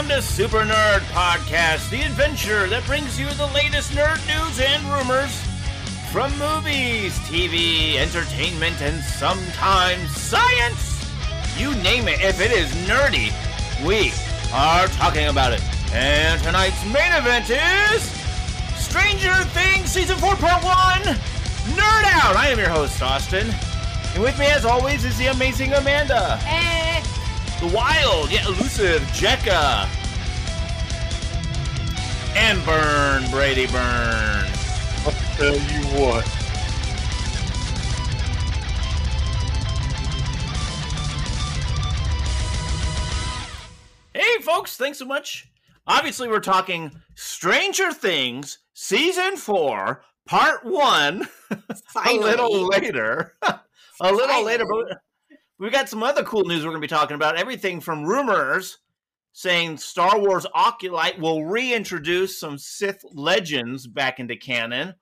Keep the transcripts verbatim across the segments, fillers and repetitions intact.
welcome to Super Nerd Podcast, the adventure that brings you the latest nerd news and rumors from movies, T V, entertainment, and sometimes science. You name it, if it is nerdy, we are talking about it. And tonight's main event is Stranger Things Season four, Part one, Nerd Out. I am your host, Austin. And with me, as always, is the amazing Amanda. Hey! The wild, yet elusive, Jekka. And Burn, Brady Burn. I'll tell you what. Hey, folks, thanks so much. Obviously, we're talking Stranger Things Season four, Part one, a little later. A little later, but we've got some other cool news we're going to be talking about. Everything from rumors saying Star Wars Acolyte will reintroduce some Sith legends back into canon.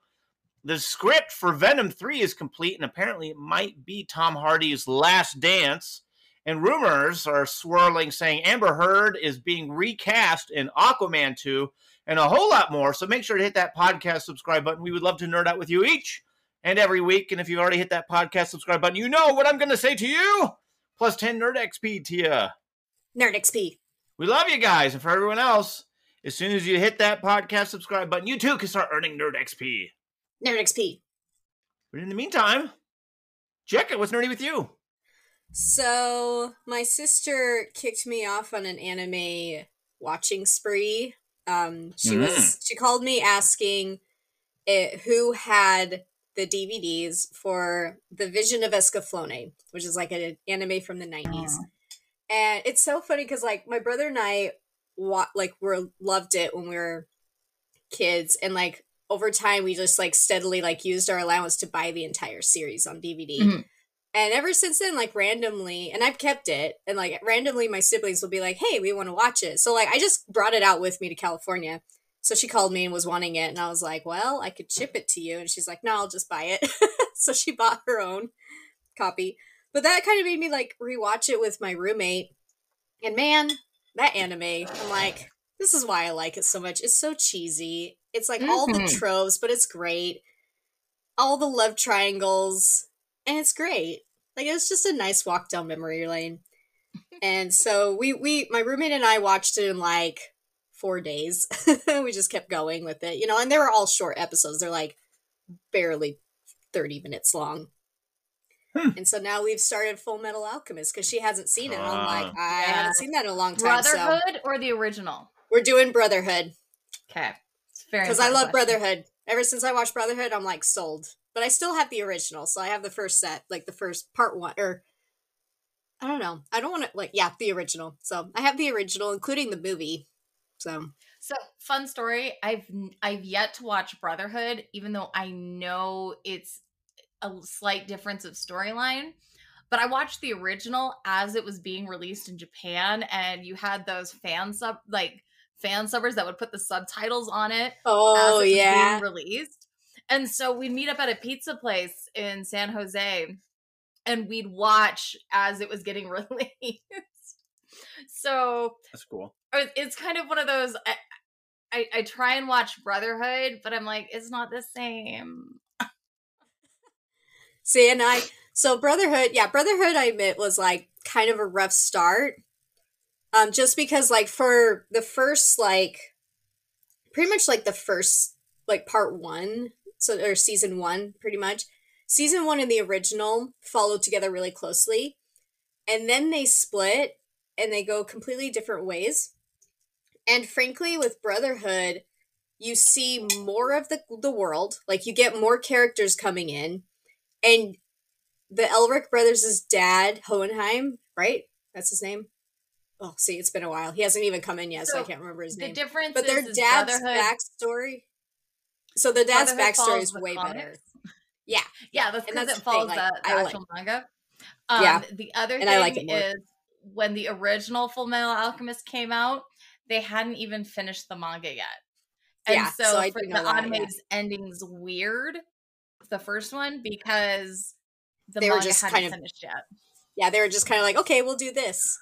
The script for Venom three is complete, and apparently it might be Tom Hardy's last dance. And rumors are swirling saying Amber Heard is being recast in Aquaman two and a whole lot more. So make sure to hit that podcast subscribe button. We would love to nerd out with you each and every week. And if you've already hit that podcast subscribe button, you know what I'm going to say to you. Plus ten Nerd X P to you. Nerd X P. We love you guys. And for everyone else, as soon as you hit that podcast subscribe button, you too can start earning Nerd X P. Nerd X P. But in the meantime, Jekka, what's nerdy with you? So, my sister kicked me off on an anime watching spree. Um, she mm-hmm. was she called me asking it, who had the D V Ds for The Vision of Escaflowne, which is like an anime from the nineties. Aww. And it's so funny because like my brother and I wa- like were loved it when we were kids, and like over time we just like steadily like used our allowance to buy the entire series on D V D. Mm-hmm. And ever since then, like randomly, and I've kept it, and like randomly my siblings will be like, hey, we want to watch it. So like I just brought it out with me to California. So she called me and was wanting it. And I was like, well, I could ship it to you. And she's like, no, I'll just buy it. So she bought her own copy. But that kind of made me like rewatch it with my roommate. And man, that anime, I'm like, this is why I like it so much. It's so cheesy. It's like mm-hmm. all the tropes, but it's great. All the love triangles. And it's great. Like, it was just a nice walk down memory lane. And so we, we, my roommate and I watched it in like four days. We just kept going with it, you know, and they were all short episodes. They're like barely thirty minutes long. Hmm. And so now we've started Fullmetal Alchemist because she hasn't seen it. And I'm like, I yeah. haven't seen that in a long time. Brotherhood so. Or the original? We're doing Brotherhood. Okay. Because I love question. Brotherhood. Ever since I watched Brotherhood, I'm like sold. But I still have the original, so I have the first set, like the first part one, or I don't know. I don't want to, like, yeah, the original. So I have the original, including the movie. So, so fun story. I've I've yet to watch Brotherhood, even though I know it's a slight difference of storyline. But I watched the original as it was being released in Japan, and you had those fan sub, like fan subbers that would put the subtitles on it. Oh as it was yeah, being released. And so we'd meet up at a pizza place in San Jose, and we'd watch as it was getting released. So that's cool. It's kind of one of those. I, I, I try and watch Brotherhood, but I'm like, it's not the same. See, and I so Brotherhood, yeah, Brotherhood. I admit was like kind of a rough start, um, just because like for the first like, pretty much like the first like part one. So, or season one, pretty much. Season one and the original followed together really closely. And then they split and they go completely different ways. And frankly, with Brotherhood, you see more of the, the world. Like, you get more characters coming in. And the Elric brothers' dad, Hohenheim, right? That's his name? Oh, see, it's been a while. He hasn't even come in yet, so, so I can't remember his the name. The difference but their is dad's Brotherhood- backstory... So the dad's backstory is way comics. Better. Yeah. Yeah, that's because it follows like, the, the actual like. Manga. Um, yeah. The other and thing like is when the original Fullmetal Alchemist came out, they hadn't even finished the manga yet. And yeah, so, so for the anime's ending's weird, the first one, because the they manga were just hadn't kind of, finished yet. Yeah, they were just kind of like, okay, we'll do this.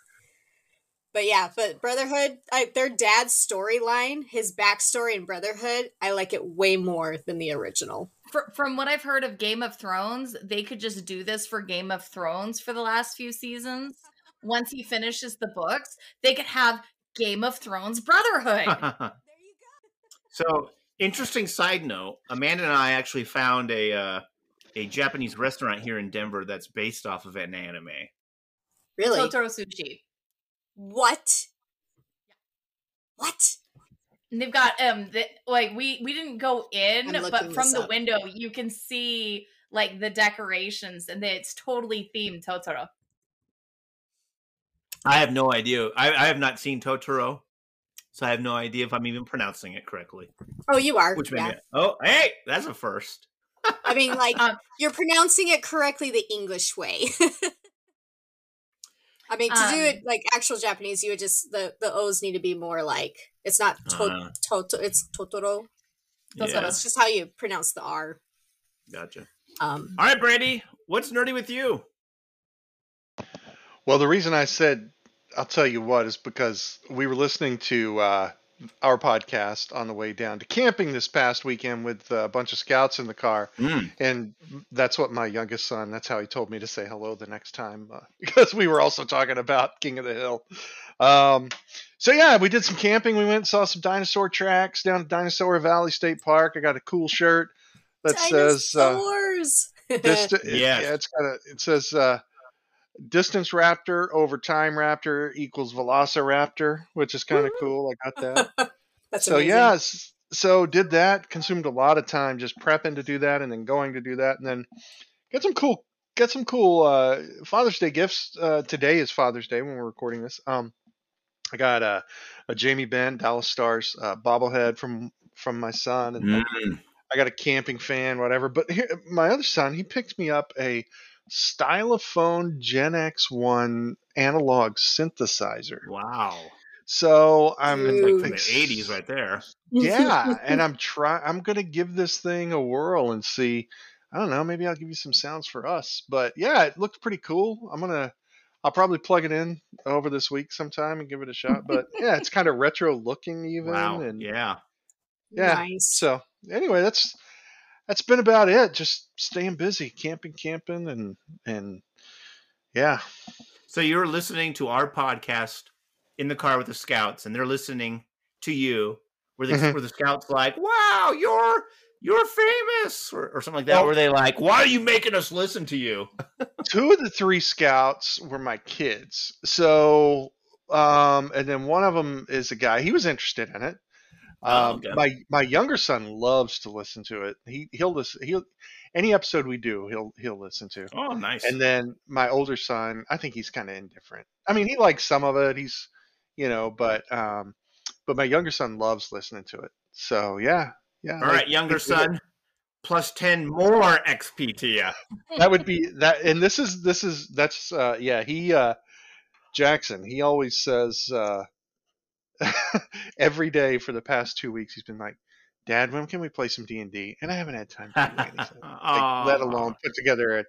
But yeah, but Brotherhood, I, their dad's storyline, his backstory in Brotherhood, I like it way more than the original. For, from what I've heard of Game of Thrones, they could just do this for Game of Thrones for the last few seasons. Once he finishes the books, they could have Game of Thrones Brotherhood. There you go. So, interesting side note, Amanda and I actually found a uh, a Japanese restaurant here in Denver that's based off of an anime. Really? Totoro Sushi. What? What? And they've got um, the, like we we didn't go in, but from the up. window you can see like the decorations, and it's totally themed Totoro. I have no idea. I, I have not seen Totoro, so I have no idea if I'm even pronouncing it correctly. Oh, you are. Which yeah. made me, oh, hey, that's a first. I mean, like um, you're pronouncing it correctly the English way. I mean, to um, do it like actual Japanese, you would just, the, the O's need to be more like, it's not to, uh, to, to, it's Totoro. That's yeah. just how you pronounce the R. Gotcha. Um, All right, Brandy, what's nerdy with you? Well, the reason I said, I'll tell you what, is because we were listening to uh, our podcast on the way down to camping this past weekend with a bunch of scouts in the car. Mm. And that's what my youngest son, that's how he told me to say hello the next time, uh, because we were also talking about King of the Hill. Um, so yeah, we did some camping. We went and saw some dinosaur tracks down at Dinosaur Valley State Park. I got a cool shirt that Dinosaurs. says, uh, dist- yes. it, yeah, it's got a, it says, uh, distance raptor over time raptor equals velociraptor, which is kind of cool. I got that. That's so amazing. Yeah, so did that. Consumed a lot of time just prepping to do that, and then going to do that, and then get some cool, get some cool uh, Father's Day gifts. Uh, today is Father's Day when we're recording this. Um, I got a, a Jamie Benn Dallas Stars uh, bobblehead from from my son, and mm-hmm. I got a camping fan, whatever. But here, my other son, he picked me up a Stylophone Gen X one analog synthesizer. Wow. So I'm Ooh. like the eighties right there. Yeah. And I'm try I'm gonna give this thing a whirl and see. I don't know, maybe I'll give you some sounds for us. But yeah, it looked pretty cool. I'm gonna I'll probably plug it in over this week sometime and give it a shot. But yeah, it's kind of retro looking even. Wow. And yeah. Yeah. Nice. So anyway, that's That's been about it. Just staying busy, camping, camping, and and yeah. So you're listening to our podcast in the car with the scouts, and they're listening to you. Where the mm-hmm. where the scouts like, "Wow, you're you're famous," or, or something like that. Or were they like, "Why are you making us listen to you?" Two of the three scouts were my kids. So, um, and then one of them is a guy. He was interested in it. Um, oh, okay. my, my younger son loves to listen to it. He, he'll listen, he'll, any episode we do, he'll, he'll listen to. Oh, nice. And then my older son, I think he's kind of indifferent. I mean, he likes some of it. He's, you know, but, um, but my younger son loves listening to it. So yeah. Yeah. All right. Younger son, plus ten more X P to you. That would be that. And this is, this is, that's, uh, yeah, he, uh, Jackson, he always says, uh, every day for the past two weeks, he's been like, "Dad, when can we play some D and D?" And I haven't had time to do anything, like, let alone put together a,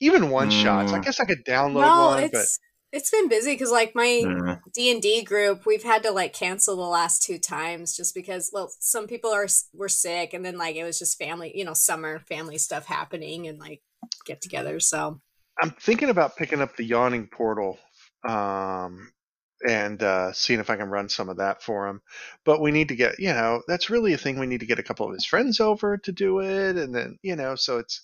even one mm. shots. So I guess I could download no, one. It's, but it's been busy because, like, my D and D group, we've had to like cancel the last two times just because, well, some people are were sick, and then like it was just family, you know, summer family stuff happening and like get together. So I'm thinking about picking up the Yawning Portal. Um, and uh, seeing if I can run some of that for him. But we need to get, you know, that's really a thing. We need to get a couple of his friends over to do it. And then, you know, so it's,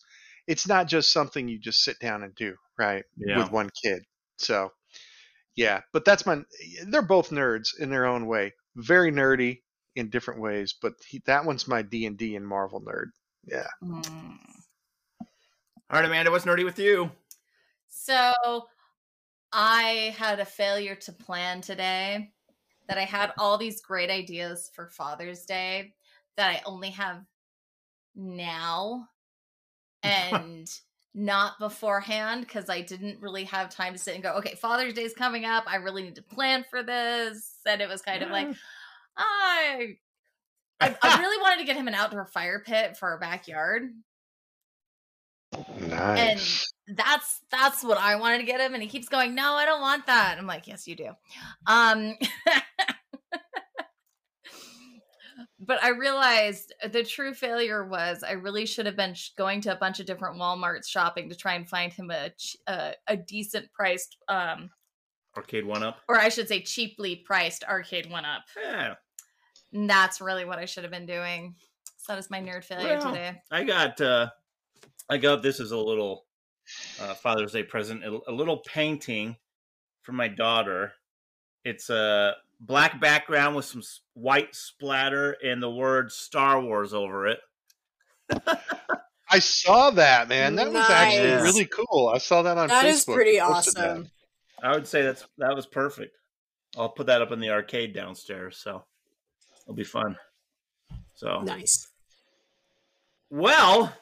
it's not just something you just sit down and do, right? Yeah. With one kid. So yeah, but that's my, they're both nerds in their own way. Very nerdy in different ways, but he, that one's my D and D and Marvel nerd. Yeah. Mm. All right, Amanda, what's nerdy with you? So I had a failure to plan today, that I had all these great ideas for Father's Day that I only have now and not beforehand, because I didn't really have time to sit and go, okay, Father's Day's coming up. I really need to plan for this. And it was kind yeah. of like, I, I, I really wanted to get him an outdoor fire pit for our backyard. Nice. And that's that's what I wanted to get him, and he keeps going, no, I don't want that. And I'm like, yes, you do. Um, but I realized the true failure was I really should have been sh- going to a bunch of different Walmarts shopping to try and find him a a, a decent priced um, Arcade One Up, or I should say cheaply priced Arcade One Up. Yeah, and that's really what I should have been doing. So that is my nerd failure well, today. I got uh, I got this as a little. Uh, Father's Day present, a little painting for my daughter. It's a black background with some white splatter and the word Star Wars over it. I saw that, man. That nice. was actually really cool. I saw that on that Facebook. That is pretty awesome. That. I would say that's that was perfect. I'll put that up in the arcade downstairs, so it'll be fun. So nice. Well,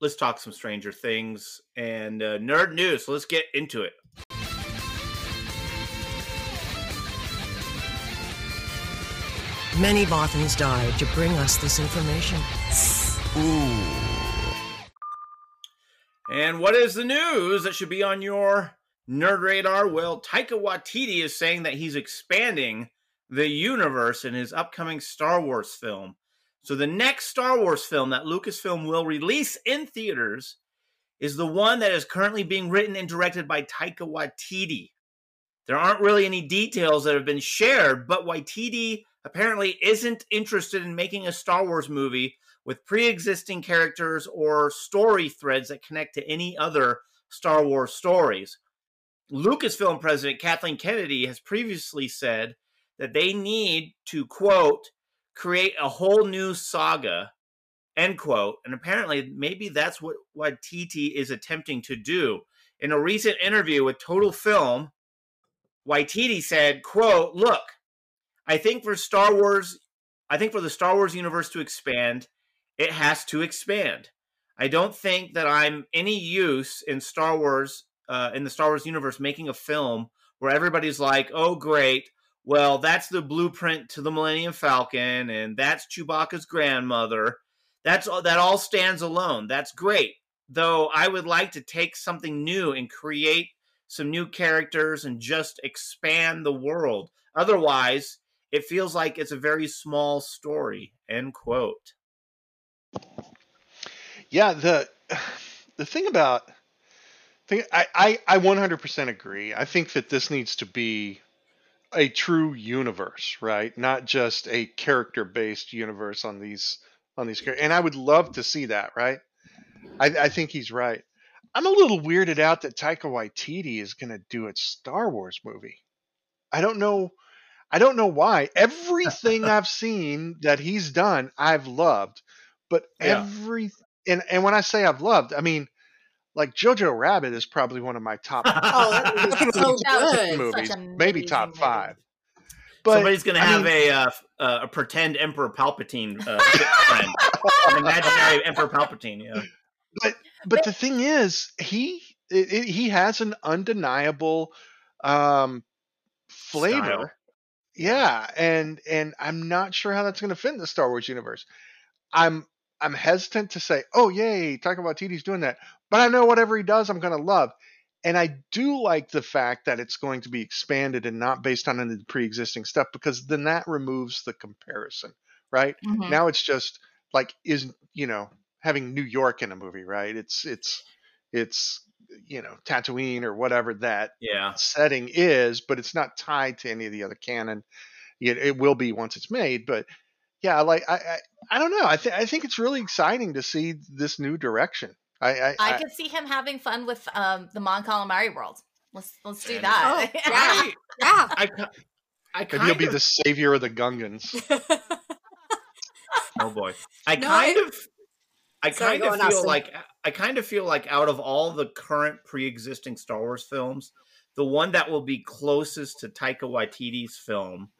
let's talk some Stranger Things and uh, nerd news. So let's get into it. Many Bothans died to bring us this information. Ooh. And what is the news that should be on your nerd radar? Well, Taika Waititi is saying that he's expanding the universe in his upcoming Star Wars film. So the next Star Wars film that Lucasfilm will release in theaters is the one that is currently being written and directed by Taika Waititi. There aren't really any details that have been shared, but Waititi apparently isn't interested in making a Star Wars movie with pre-existing characters or story threads that connect to any other Star Wars stories. Lucasfilm president Kathleen Kennedy has previously said that they need to, quote, create a whole new saga, end quote. And apparently maybe that's what Waititi is attempting to do. In a recent interview with Total Film, Waititi said, quote, look, I think for Star Wars, I think for the Star Wars universe to expand, it has to expand. I don't think that I'm any use in Star Wars, uh, in the Star Wars universe, making a film where everybody's like, oh, great, well, that's the blueprint to the Millennium Falcon, and that's Chewbacca's grandmother. That's all, that all stands alone. That's great. Though I would like to take something new and create some new characters and just expand the world. Otherwise, it feels like it's a very small story, end quote. Yeah, the the thing about... Thing, I, I, I one hundred percent agree. I think that this needs to be a true universe, right? Not just a character-based universe on these on these characters. And I would love to see that, right? I, I think he's right. I'm a little weirded out that Taika Waititi is going to do a Star Wars movie. I don't know. I don't know why. Everything I've seen that he's done, I've loved. But yeah. every and and when I say I've loved, I mean, like Jojo Rabbit is probably one of my top oh, so movies, maybe top five. But somebody's going to have mean, a uh, uh, a pretend Emperor Palpatine uh, friend, an imaginary Emperor Palpatine. Yeah. But but the thing is, he it, it, he has an undeniable um, flavor. Style. Yeah, and and I'm not sure how that's going to fit in the Star Wars universe. I'm I'm hesitant to say, oh yay, Taika Waititi's doing that. But I know whatever he does, I'm going to love. And I do like the fact that it's going to be expanded and not based on any pre-existing stuff, because then that removes the comparison, right? Mm-hmm. Now it's just like, is, you know, having New York in a movie, right? It's, it's, it's, you know, Tatooine or whatever that yeah. setting is, but it's not tied to any of the other canon. It, it will be once it's made, but yeah, like, I, I, I don't know. I think, I think it's really exciting to see this new direction. I, I, I, I could see him having fun with um, the Mon Calamari world. Let's let's do that. Oh, right. Yeah. I, I Maybe he'll of... be the savior of the Gungans. Oh boy. I no, kind I... of I Sorry, kind of feel awesome. like I kind of feel like out of all the current pre-existing Star Wars films, the one that will be closest to Taika Waititi's film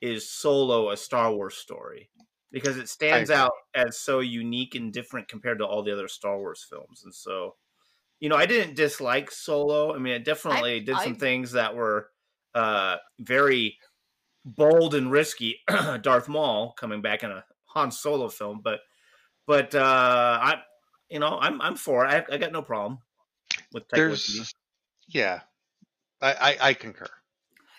is Solo: A Star Wars Story. Because it stands out as so unique and different compared to all the other Star Wars films. And so, you know, I didn't dislike Solo. I mean, it definitely I, did I, some I, things that were uh, very bold and risky. Darth Maul coming back in a Han Solo film. But, but uh, I, you know, I'm I'm for it. I, I got no problem. with Taika Waititi. Yeah, I, I I concur.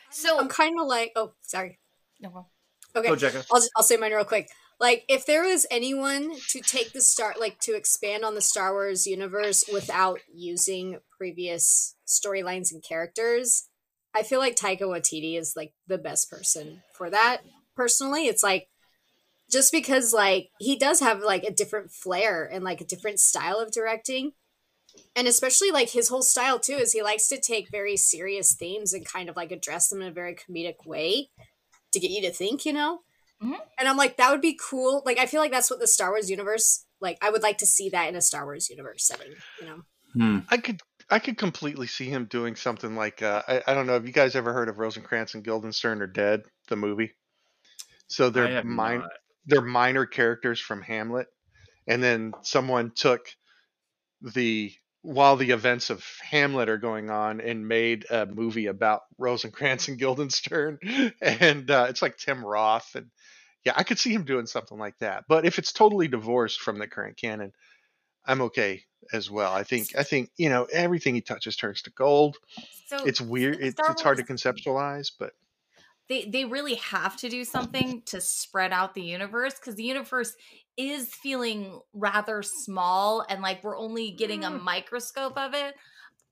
So I'm kind of like, oh, sorry, no, okay, oh, I'll I'll say mine real quick. Like, if there was anyone to take the star, like to expand on the Star Wars universe without using previous storylines and characters, I feel like Taika Waititi is like the best person for that. Personally, it's like, just because like he does have like a different flair and like a different style of directing. And especially like his whole style too is he likes to take very serious themes and kind of like address them in a very comedic way to get you to think, you know? Mm-hmm. And I'm like, that would be cool. Like, I feel like that's what the Star Wars universe, like I would like to see that in a Star Wars universe setting, you know? Hmm. I could I could completely see him doing something like, uh, I, I don't know, have you guys ever heard of Rosencrantz and Guildenstern Are Dead, the movie? So they're, min- they're minor characters from Hamlet. And then someone took the, while the events of Hamlet are going on, and made a movie about Rosencrantz and Guildenstern. And uh, it's like Tim Roth. And yeah, I could see him doing something like that. But if it's totally divorced from the current canon, I'm okay as well. I think, I think, you know, everything he touches turns to gold. So it's weird. It, Wars- it's hard to conceptualize, but. They they really have to do something to spread out the universe, because the universe is feeling rather small and like we're only getting a microscope of it.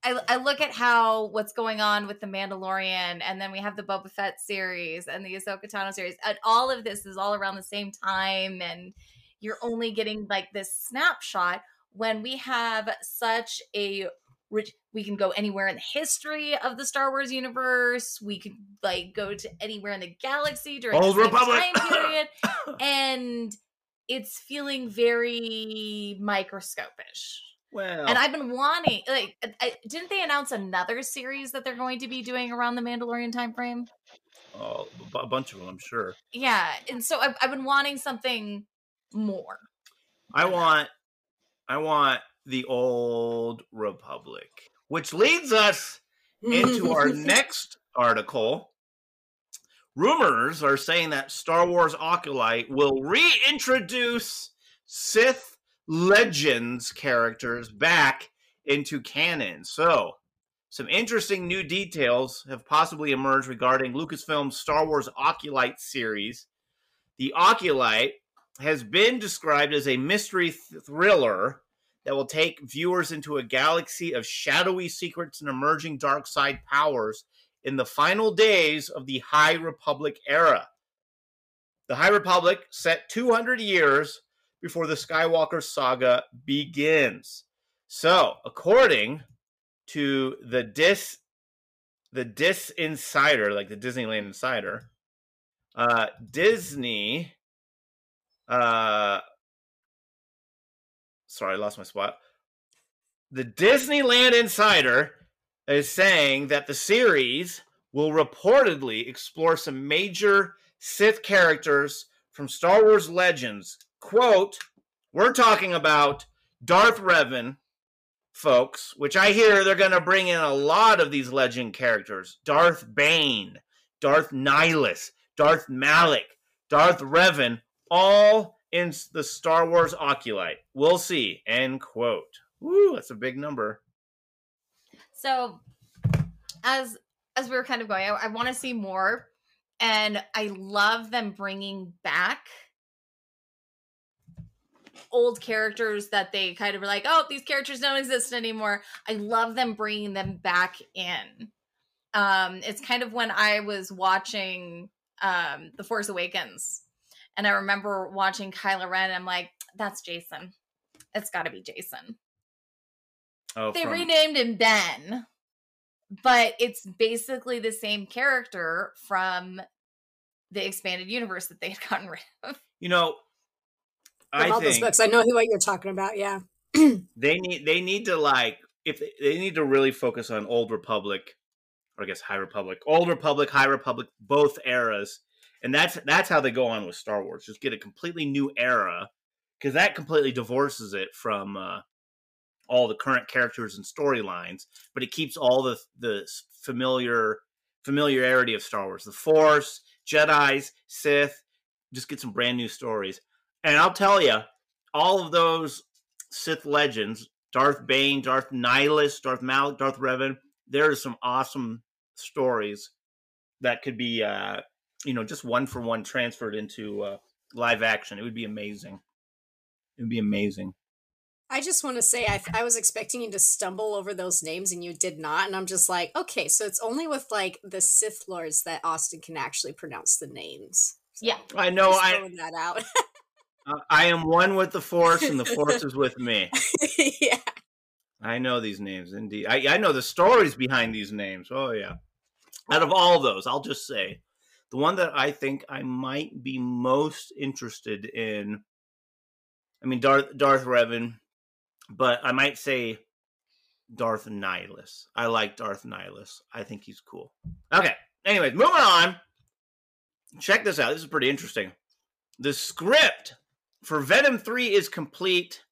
I, I look at how what's going on with The Mandalorian, and then we have the Boba Fett series and the Ahsoka Tano series. And all of this is all around the same time, and you're only getting like this snapshot when we have such a rich, we can go anywhere in the history of the Star Wars universe. We could like go to anywhere in the galaxy during Old the Republic time period, and it's feeling very microscopish. Well, and I've been wanting like, I, didn't they announce another series that they're going to be doing around the Mandalorian time frame? Oh, a bunch of them, I'm sure. Yeah, and so I've, I've been wanting something more. I want, I want. The Old Republic, which leads us into our next article. Rumors are saying that Star Wars Acolyte will reintroduce Sith Legends characters back into canon. So, some interesting new details have possibly emerged regarding Lucasfilm's Star Wars Acolyte series. The Acolyte has been described as a mystery th- thriller that will take viewers into a galaxy of shadowy secrets and emerging dark side powers in the final days of the High Republic era. The High Republic set two hundred years before the Skywalker saga begins. So, according to the Dis, the Dis Insider, like the Disneyland Insider, uh, Disney... Uh, Sorry, I lost my spot. The Disneyland Insider is saying that the series will reportedly explore some major Sith characters from Star Wars Legends. Quote, we're talking about Darth Revan, folks, which I hear they're going to bring in a lot of these legend characters. Darth Bane, Darth Nihilus, Darth Malak, Darth Revan, all in the Star Wars Acolyte. We'll see. End quote. Woo, that's a big number. So, as as we were kind of going, I, I want to see more, and I love them bringing back old characters that they kind of were like, oh, these characters don't exist anymore. I love them bringing them back in. Um, it's kind of when I was watching um, The Force Awakens, and I remember watching Kylo Ren, and I'm like, that's Jason. It's got to be Jason. Oh, they from... renamed him Ben. But it's basically the same character from the expanded universe that they had gotten rid of. You know, I all think... those books, I know what you're talking about, yeah. they need They need to, like, if they, they need to really focus on Old Republic, or I guess High Republic. Old Republic, High Republic, both eras. And that's that's how they go on with Star Wars. Just get a completely new era, because that completely divorces it from uh, all the current characters and storylines. But it keeps all the the familiar familiarity of Star Wars: the Force, Jedis, Sith. Just get some brand new stories. And I'll tell you, all of those Sith legends Darth Bane, Darth Nihilus, Darth Malak, Darth Revan. There are some awesome stories that could be, uh, you know, just one for one transferred into uh, live action. It would be amazing. It would be amazing. I just want to say, I, I was expecting you to stumble over those names and you did not. And I'm just like, okay, so it's only with like the Sith Lords that Austin can actually pronounce the names. So yeah, I know. I throwing that out. uh, I am one with the Force and the Force is with me. Yeah. I know these names. Indeed. I, I know the stories behind these names. Oh, yeah. Out of all those, I'll just say the one that I think I might be most interested in. I mean, Darth, Darth Revan. But I might say Darth Nihilus. I like Darth Nihilus. I think he's cool. Okay. Anyways, moving on. Check this out. This is pretty interesting. The script for Venom three is complete,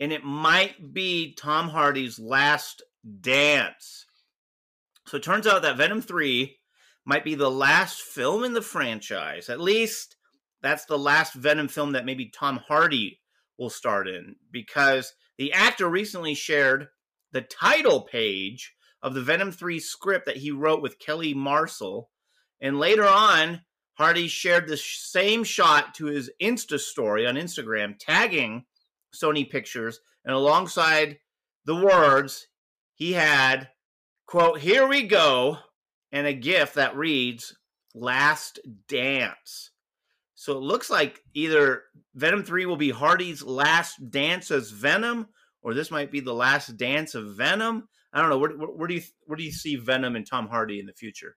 and it might be Tom Hardy's last dance. So it turns out that Venom three might be the last film in the franchise. At least that's the last Venom film that maybe Tom Hardy will start in, because the actor recently shared the title page of the Venom three script that he wrote with Kelly Marcel. And later on, Hardy shared the same shot to his Insta story on Instagram, tagging Sony Pictures, and alongside the words, he had, quote, "Here we go," and a gif that reads, "Last Dance." So it looks like either Venom three will be Hardy's last dance as Venom, or this might be the last dance of Venom. I don't know. Where, where, where do you where do you see Venom and Tom Hardy in the future?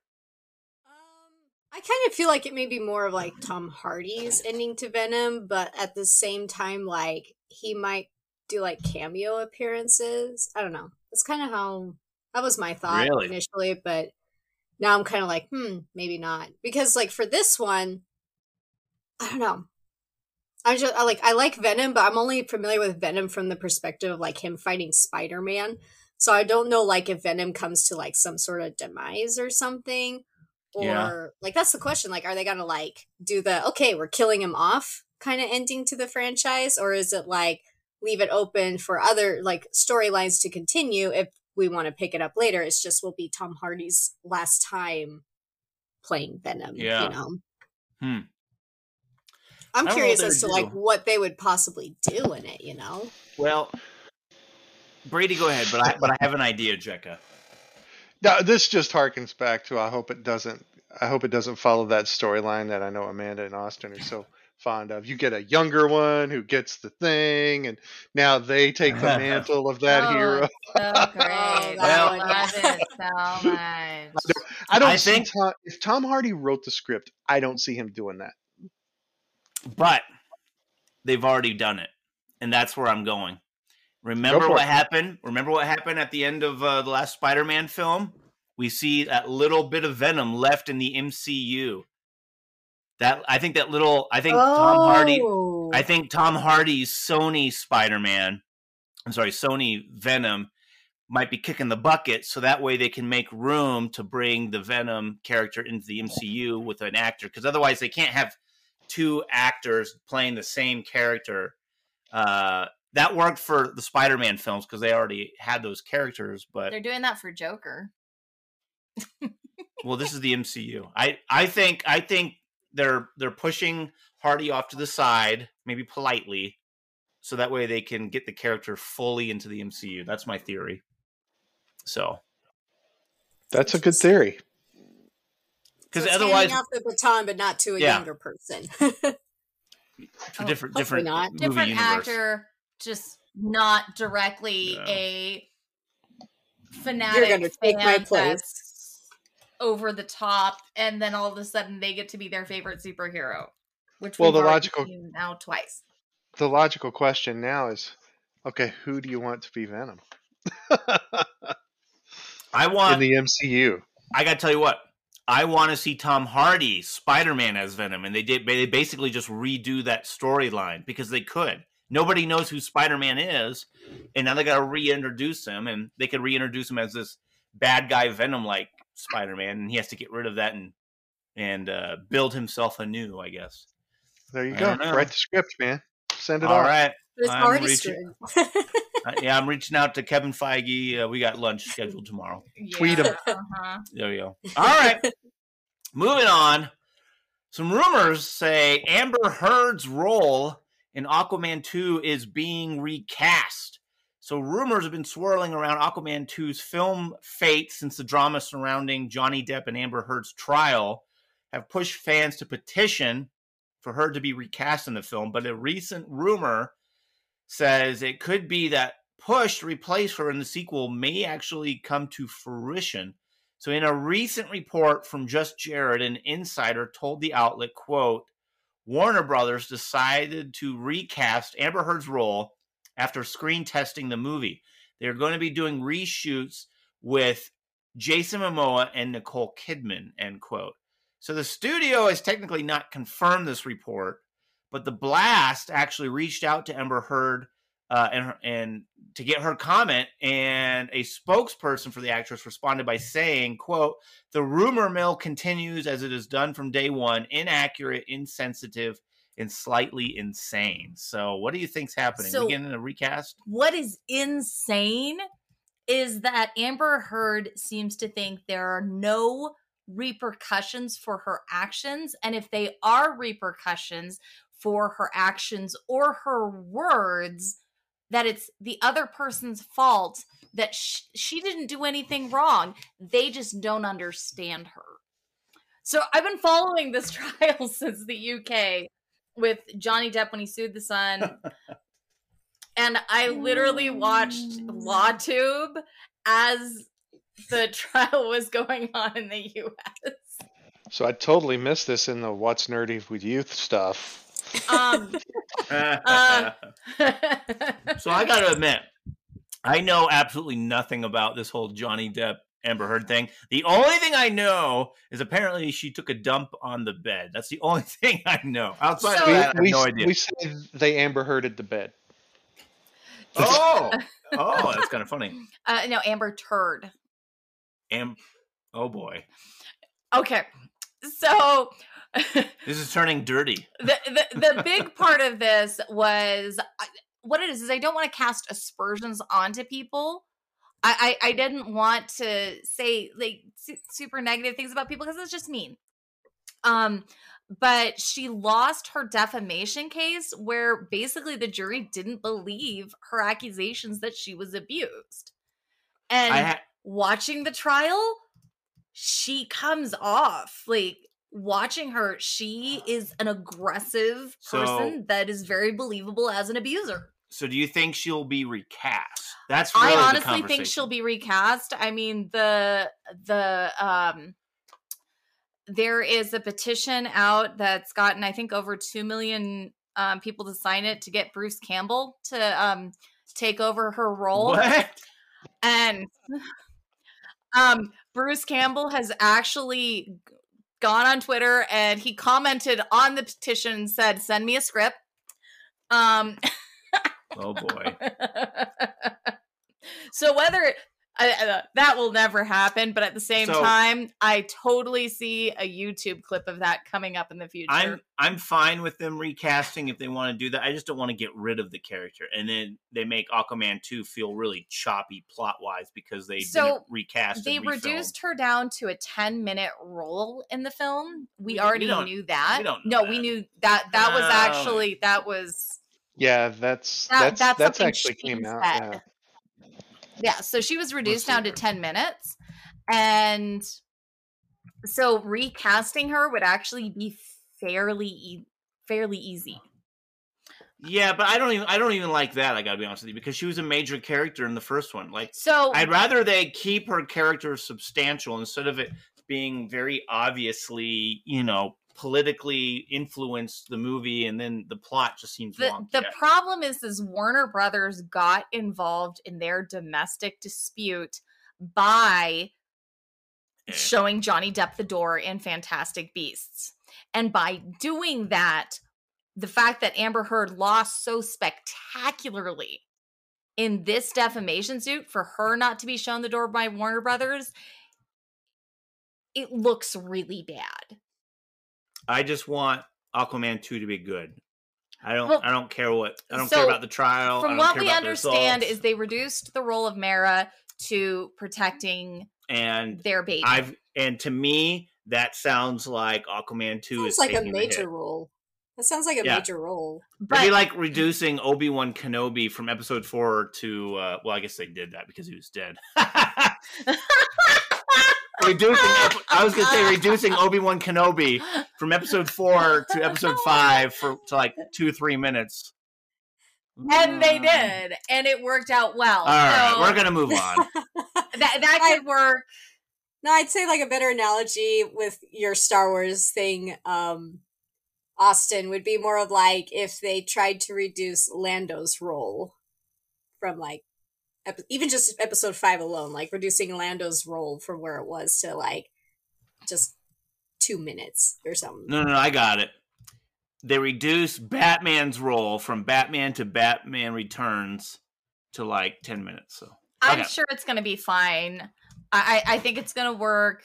Um, I kind of feel like it may be more of like Tom Hardy's ending to Venom, but at the same time, like he might do like cameo appearances. I don't know. That's kind of how that was my thought really? initially, but now I'm kind of like, hmm, maybe not, because like for this one, I don't know. I just I like I like Venom, but I'm only familiar with Venom from the perspective of like him fighting Spider-Man. So I don't know like if Venom comes to like some sort of demise or something, or yeah. like that's the question. Like, are they gonna like do the okay, we're killing him off kind of ending to the franchise, or is it like leave it open for other like storylines to continue if we want to pick it up later? It's just will be Tom Hardy's last time playing Venom. Yeah. You know. Hmm. I'm curious as to do. like what they would possibly do in it, you know. Well, Brady, go ahead, but I but I have an idea, Jekka. Now, this just harkens back to I hope it doesn't I hope it doesn't follow that storyline that I know Amanda and Austin are so fond of. You get a younger one who gets the thing, and now they take the mantle of that oh, hero. So great! Well, that is so much. I don't I see think Tom, if Tom Hardy wrote the script, I don't see him doing that. But they've already done it, and that's where I'm going. Remember Go what it. happened? Remember what happened at the end of uh, the last Spider-Man film? We see that little bit of Venom left in the M C U. That I think that little I think oh. Tom Hardy I think Tom Hardy's Sony Spider-Man, I'm sorry, Sony Venom might be kicking the bucket, so that way they can make room to bring the Venom character into the M C U with an actor, because otherwise they can't have two actors playing the same character. Uh, that worked for the Spider-Man films because they already had those characters, but they're doing that for Joker. Well, this is the M C U. I, I think I think they're they're pushing Hardy off to the side, maybe politely, so that way they can get the character fully into the M C U. That's my theory. So that's a good theory. Because so otherwise, off the baton, but not to a yeah. younger person. To oh, different, different, not. Movie different universe. Actor, just not directly yeah. a fanatic. You're going to take my place. Over the top, and then all of a sudden they get to be their favorite superhero, which well, we've the logical seen now twice. The logical question now is, okay, who do you want to be Venom? I want in the M C U. I got to tell you what. I want to see Tom Hardy, Spider-Man as Venom, and they did. They basically just redo that storyline because they could. Nobody knows who Spider-Man is, and now they got to reintroduce him, and they could reintroduce him as this bad guy Venom-like Spider-Man, and he has to get rid of that and and uh, build himself anew, I guess. There you I go. Write the script, man. Send it all off. Right. It's already written. uh, yeah, I'm reaching out to Kevin Feige. Uh, we got lunch scheduled tomorrow. Yeah. Tweet him. Uh-huh. There we go. All right. Moving on. Some rumors say Amber Heard's role in Aquaman two is being recast. So rumors have been swirling around Aquaman two's film fate since the drama surrounding Johnny Depp and Amber Heard's trial have pushed fans to petition for her to be recast in the film. But a recent rumor says it could be that push to replace her in the sequel may actually come to fruition. So in a recent report from Just Jared, an insider told the outlet, quote, Warner Brothers decided to recast Amber Heard's role after screen testing the movie. They're going to be doing reshoots with Jason Momoa and Nicole Kidman, end quote. So the studio has technically not confirmed this report, but The Blast actually reached out to Amber Heard Uh, and, her, and to get her comment, and a spokesperson for the actress responded by saying, quote, the rumor mill continues as it is done from day one, inaccurate, insensitive, and slightly insane. So what do you think's happening? So we getting a recast? What is insane is that Amber Heard seems to think there are no repercussions for her actions, and if they are repercussions for her actions or her words, that it's the other person's fault, that sh- she didn't do anything wrong. They just don't understand her. So I've been following this trial since the U K with Johnny Depp when he sued The Sun. And I literally watched LawTube as the trial was going on in the U S. So I totally missed this in the What's Nerdy with Youth stuff. um, uh, so I gotta admit, I know absolutely nothing about this whole Johnny Depp Amber Heard thing. The only thing I know is apparently she took a dump on the bed. That's the only thing I know. Outside so, of that, we, I have we, no idea. We say they Amber Hearded the bed. Oh, oh, that's kind of funny. Uh, no, Amber Turd. Am- oh boy. Okay, so. This is turning dirty. The, the the big part of this was what it is is I don't want to cast aspersions onto people. I, I, I didn't want to say like su- super negative things about people because it's just mean. Um, but she lost her defamation case where basically the jury didn't believe her accusations that she was abused. And ha- watching the trial, she comes off like. Watching her, she is an aggressive person so, that is very believable as an abuser. So do you think she'll be recast? That's really I honestly the think she'll be recast. I mean, the the um there is a petition out that's gotten, I think, over two million um people to sign it to get Bruce Campbell to um take over her role. What? And um Bruce Campbell has actually gone on Twitter and he commented on the petition and said, send me a script. Um, oh boy. So whether it, uh, that will never happen, but at the same so, time, I totally see a YouTube clip of that coming up in the future. I'm, I'm fine with them recasting if they want to do that. I just don't want to get rid of the character. And then they make Aquaman two feel really choppy plot-wise because they so didn't recast They reduced her down to a ten-minute role in the film. We, we already we knew that. We don't know no, that. we knew that. That was actually, that was... Yeah, that's... That, that's, that's, that's actually came out, yeah. Yeah, so she was reduced down to ten minutes. And so recasting her would actually be fairly e- fairly easy. Yeah, but I don't even I don't even like that, I got to be honest with you, because she was a major character in the first one. Like so, I'd rather they keep her character substantial instead of it being very obviously, you know, politically influenced the movie, and then the plot just seems the, wonky. The problem is, is Warner Brothers got involved in their domestic dispute by eh. showing Johnny Depp the door in Fantastic Beasts. And by doing that, the fact that Amber Heard lost so spectacularly in this defamation suit, for her not to be shown the door by Warner Brothers, it looks really bad. I just want Aquaman two to be good. I don't. Well, I don't care what. I don't so care about the trial. From I don't what care we about understand, is they reduced the role of Mera to protecting and their baby. I've and to me that sounds like Aquaman two sounds is like a major role. That sounds like a yeah. major role. But it'd be like reducing Obi-Wan Kenobi from episode four to uh, well, I guess they did that because he was dead. Reducing, I was gonna say reducing Obi-Wan Kenobi from episode four to episode five for to like two, three minutes. And they did, and it worked out well. All right, so, we're gonna move on. That that could I, work. No, I'd say like a better analogy with your Star Wars thing, um, Austin, would be more of like if they tried to reduce Lando's role from like. Even just episode five alone, like reducing Lando's role from where it was to like just two minutes or something. No, no, no, I got it. They reduce Batman's role from Batman to Batman Returns to like ten minutes. So okay. I'm sure it's going to be fine. I, I think it's going to work.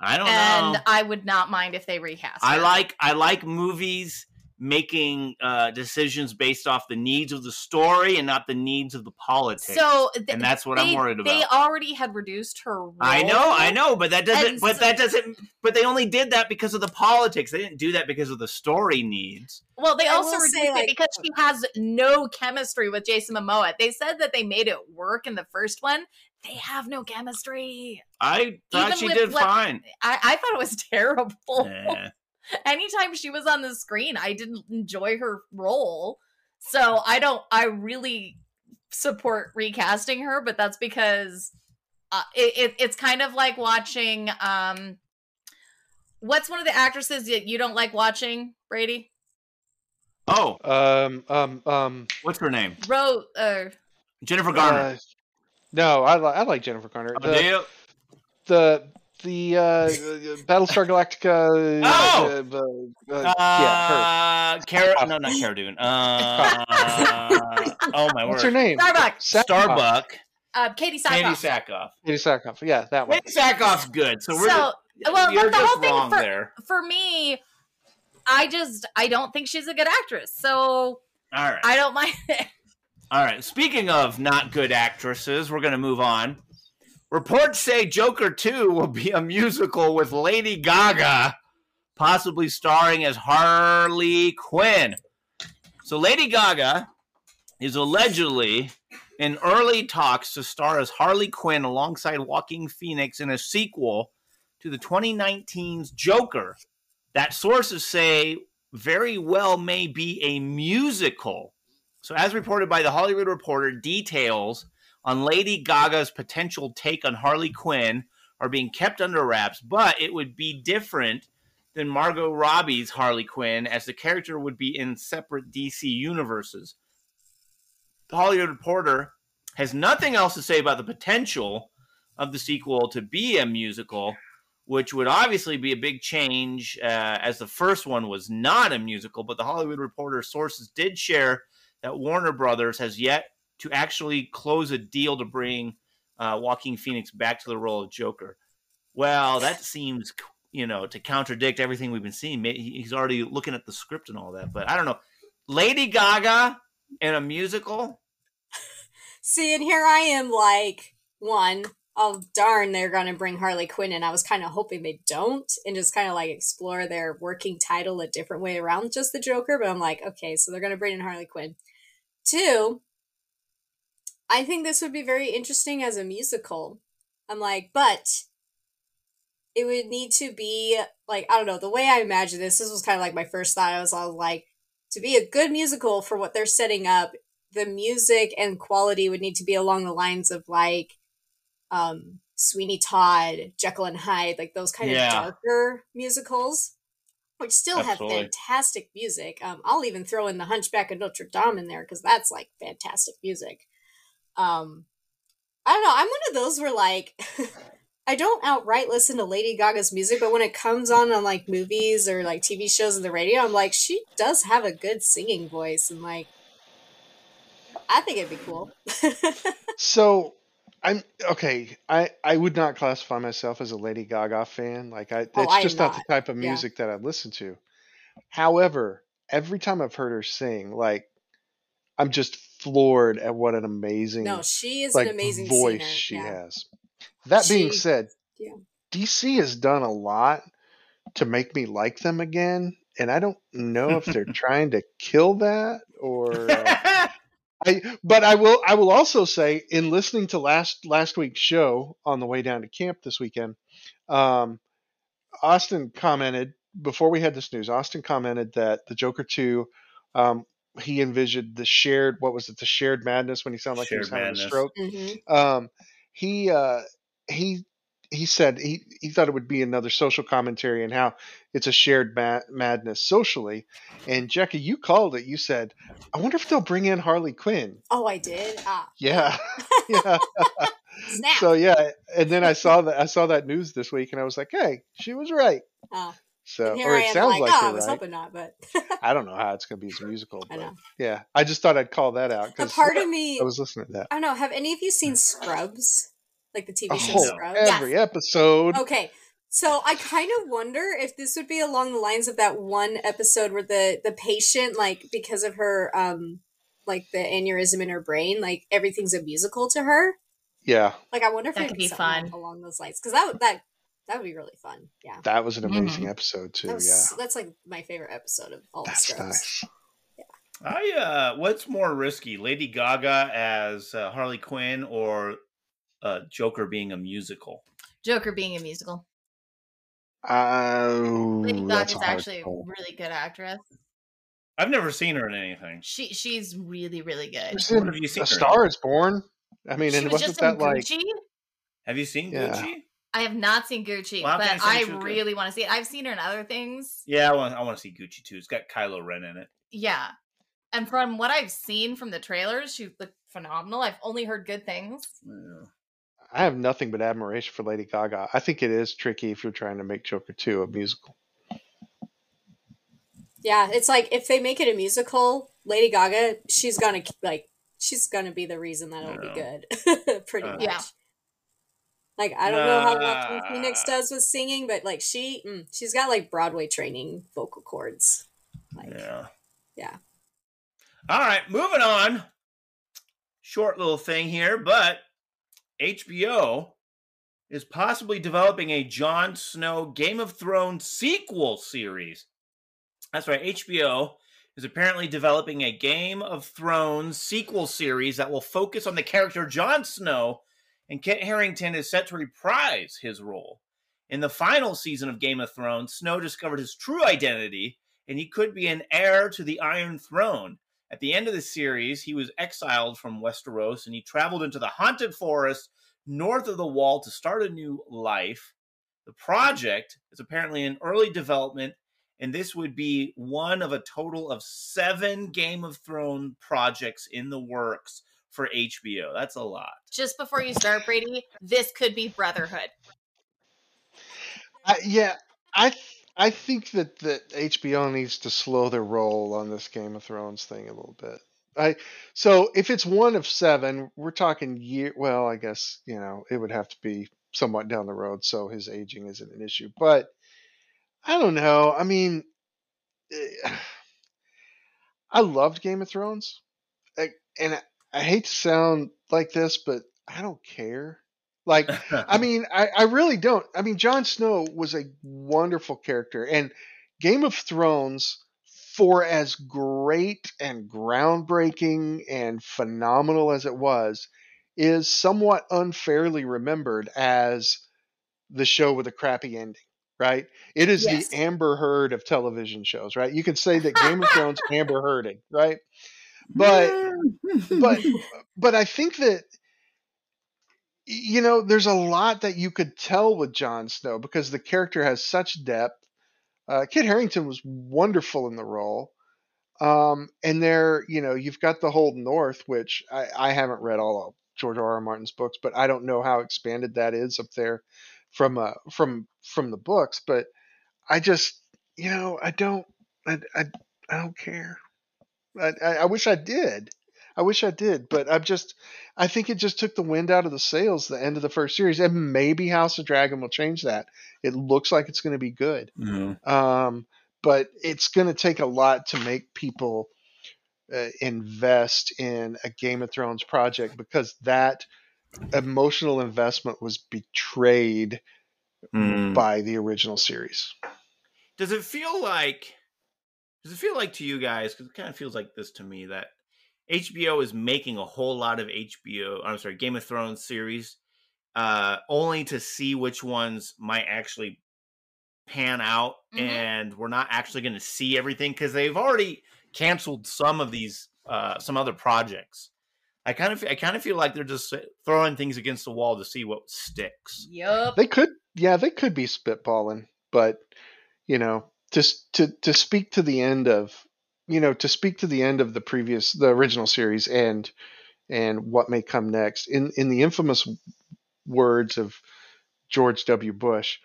I don't and know. And I would not mind if they recast. I it. like I like movies making uh, decisions based off the needs of the story and not the needs of the politics. So th- and that's what they, I'm worried about. They already had reduced her role. I know, I know, but that doesn't and but so, that doesn't but they only did that because of the politics. They didn't do that because of the story needs. Well, they I also reduced say, like, it because she has no chemistry with Jason Momoa. They said that they made it work in the first one. They have no chemistry. I thought Even she with, did like, fine. I, I thought it was terrible. Yeah. Anytime she was on the screen, I didn't enjoy her role. So I don't, I really support recasting her, but that's because uh, it, it, it's kind of like watching, um, what's one of the actresses that you don't like watching, Brady? Oh, um, um, um, what's her name? Ro, uh, Jennifer Garner. Uh, no, I, li- I like Jennifer Garner. Oh, the, do you? the, The uh, Battlestar Galactica. Oh, uh, uh, uh, yeah, her. Cara, no, not Cara Dune. Uh, uh, oh my word! What's her name? Starbuck. Starbuck. Uh, Katie Sackhoff. Katie Sackhoff. Katie Sackhoff. Yeah, that one. Katie Sackhoff's good. So we're so the, well. You're the whole thing for there. for me, I just I don't think she's a good actress. So all right, I don't mind it. All right. Speaking of not good actresses, we're going to move on. Reports say Joker two will be a musical with Lady Gaga, possibly starring as Harley Quinn. So Lady Gaga is allegedly in early talks to star as Harley Quinn alongside Joaquin Phoenix in a sequel to the twenty nineteen's Joker. That sources say very well may be a musical. So as reported by The Hollywood Reporter, details on Lady Gaga's potential take on Harley Quinn are being kept under wraps, but it would be different than Margot Robbie's Harley Quinn, as the character would be in separate D C universes. The Hollywood Reporter has nothing else to say about the potential of the sequel to be a musical, which would obviously be a big change, uh, as the first one was not a musical, but the Hollywood Reporter sources did share that Warner Brothers has yet to actually close a deal to bring uh, Joaquin Phoenix back to the role of Joker. Well, that seems, you know, to contradict everything we've been seeing. He's already looking at the script and all that, but I don't know. Lady Gaga in a musical? See, and here I am like, one, oh, darn, they're going to bring Harley Quinn in. I was kind of hoping they don't, and just kind of like explore their working title a different way around just the Joker, but I'm like, okay, so they're going to bring in Harley Quinn. Two, I think this would be very interesting as a musical. I'm like, but it would need to be, like, I don't know, the way I imagine this, this was kind of like my first thought. I was all like, to be a good musical for what they're setting up, the music and quality would need to be along the lines of, like, um, Sweeney Todd, Jekyll and Hyde, like those kind yeah. of darker musicals, which still Absolutely. have fantastic music. Um, I'll even throw in The Hunchback of Notre Dame in there, because that's, like, fantastic music. Um, I don't know. I'm one of those where, like, I don't outright listen to Lady Gaga's music, but when it comes on on, like, movies or, like, T V shows and the radio, I'm like, she does have a good singing voice, and, like, I think it'd be cool. So, I'm, okay, I, I would not classify myself as a Lady Gaga fan. Like, I, it's oh, I just not. not the type of music yeah. that I listen to. However, every time I've heard her sing, like, I'm just floored at what an amazing, no, she is like, an amazing voice singer. she yeah. has. That she, being said, yeah. D C has done a lot to make me like them again, and I don't know if they're trying to kill that or. Uh, I, but I will. I will also say, in listening to last last week's show on the way down to camp this weekend, um, Austin commented before we had this news. Austin commented that the Joker two. Um, he envisioned the shared, what was it? The shared madness when he sounded like shared he was having madness. a stroke. Mm-hmm. Um, he, uh, he, he said he, he thought it would be another social commentary and how it's a shared ma- madness socially. And Jackie, you called it, you said, I wonder if they'll bring in Harley Quinn. Oh, I did. Ah. Yeah. yeah. Snap. So yeah. And then I saw that, I saw that news this week and I was like, hey, she was right. Oh. So, or it sounds like, like oh, I was right. hoping not, but I don't know how it's going to be as musical. But I know. Yeah, I just thought I'd call that out because part of me, I was listening to that. I don't know. Have any of you seen Scrubs, like the T V show oh, Scrubs? Every yeah. episode. Okay, so I kind of wonder if this would be along the lines of that one episode where the the patient, like because of her, um, like the aneurysm in her brain, like everything's a musical to her. Yeah. Like I wonder if that could be fun along those lines because that that. That would be really fun. Yeah. That was an amazing mm-hmm. episode too. That was, yeah. That's like my favorite episode of all that's the Scrubs. Nice. Yeah. I uh what's more risky, Lady Gaga as uh, Harley Quinn or uh Joker being a musical? Joker being a musical. Oh. Lady Gaga's actually a really good actress. I've never seen her in anything. She she's really really good. What have you seen? A Star in? Is Born. I mean, she and was wasn't just that like Gucci? Have you seen yeah. Gucci? I have not seen Gucci, well, but I Gucci. really want to see it. I've seen her in other things. Yeah, I want, I want to see Gucci too. It's got Kylo Ren in it. Yeah. And from what I've seen from the trailers, she looked phenomenal. I've only heard good things. Yeah. I have nothing but admiration for Lady Gaga. I think it is tricky if you're trying to make Joker two a musical. Yeah, it's like if they make it a musical, Lady Gaga, she's gonna like she's gonna be the reason that it'll yeah. be good. Pretty uh, much. Yeah. Like, I don't know how Joaquin Phoenix does with singing, but, like, she, mm, she's got, like, Broadway training vocal cords. Like, yeah. Yeah. All right, moving on. Short little thing here, but H B O is possibly developing a Jon Snow Game of Thrones sequel series. That's right, H B O is apparently developing a Game of Thrones sequel series that will focus on the character Jon Snow, and Kit Harington is set to reprise his role. In the final season of Game of Thrones, Snow discovered his true identity, and he could be an heir to the Iron Throne. At the end of the series, he was exiled from Westeros, and he traveled into the Haunted Forest north of the Wall to start a new life. The project is apparently in early development, and this would be one of a total of seven Game of Thrones projects in the works for H B O. That's a lot. Just before you start, Brady, this could be Brotherhood. Uh, yeah, I th- I think that, that H B O needs to slow their roll on this Game of Thrones thing a little bit. I so if it's one of seven, we're talking year. Well, I guess you know it would have to be somewhat down the road, so his aging isn't an issue. But I don't know. I mean, I loved Game of Thrones, I, and. I, I hate to sound like this, but I don't care. Like, I mean, I, I really don't. I mean, Jon Snow was a wonderful character, and Game of Thrones, for as great and groundbreaking and phenomenal as it was, is somewhat unfairly remembered as the show with a crappy ending, right? It is yes. the Amber Heard of television shows, right? You could say that Game of Thrones Amber Hearding, right? But, but, but I think that, you know, there's a lot that you could tell with Jon Snow because the character has such depth. Uh, Kit Harington was wonderful in the role. Um, and there, you know, you've got the whole North, which I, I haven't read all of George R R. Martin's books, but I don't know how expanded that is up there from, uh, from, from the books. But I just, you know, I don't, I, I, I don't care. I, I wish I did. I wish I did. But I'm just, I think it just took the wind out of the sails the end of the first series. And maybe House of Dragon will change that. It looks like it's going to be good. Mm-hmm. Um, but it's going to take a lot to make people uh, invest in a Game of Thrones project, because that emotional investment was betrayed mm. by the original series. Does it feel like, does it feel like to you guys, because it kind of feels like this to me, that H B O is making a whole lot of H B O, I'm sorry, Game of Thrones series, uh, only to see which ones might actually pan out, mm-hmm. and we're not actually going to see everything because they've already canceled some of these, uh, some other projects. I kind of, I kind of feel like they're just throwing things against the wall to see what sticks. Yep. They could, yeah, they could be spitballing, but you know, just to, to speak to the end of, you know, to speak to the end of the previous, the original series and, and what may come next, in, in the infamous words of George W. Bush,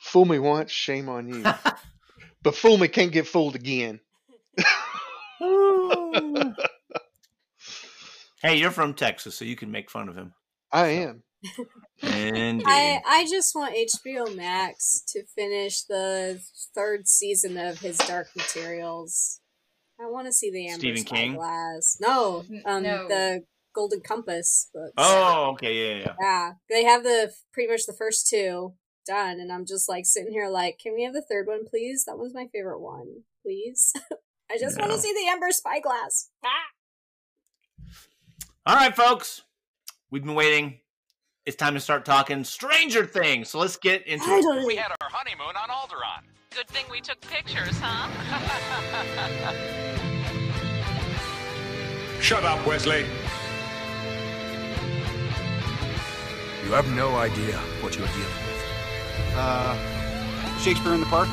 fool me once, shame on you, but fool me can't get fooled again. Hey, you're from Texas, so you can make fun of him. I am. And I, I just want H B O Max to finish the third season of his Dark Materials. I want to see the Amber Spyglass. No, um, no, the Golden Compass books. Oh, okay, yeah, yeah. Yeah, they have the pretty much the first two done, and I'm just like sitting here like, can we have the third one, please? That one's my favorite one, please. I just no. want to see the Amber Spyglass. Ah! All right, folks, we've been waiting. It's time to start talking Stranger Things. So let's get into it. We had our honeymoon on Alderaan. Good thing we took pictures, huh? Shut up, Wesley. You have no idea what you're dealing with. Uh, Shakespeare in the Park?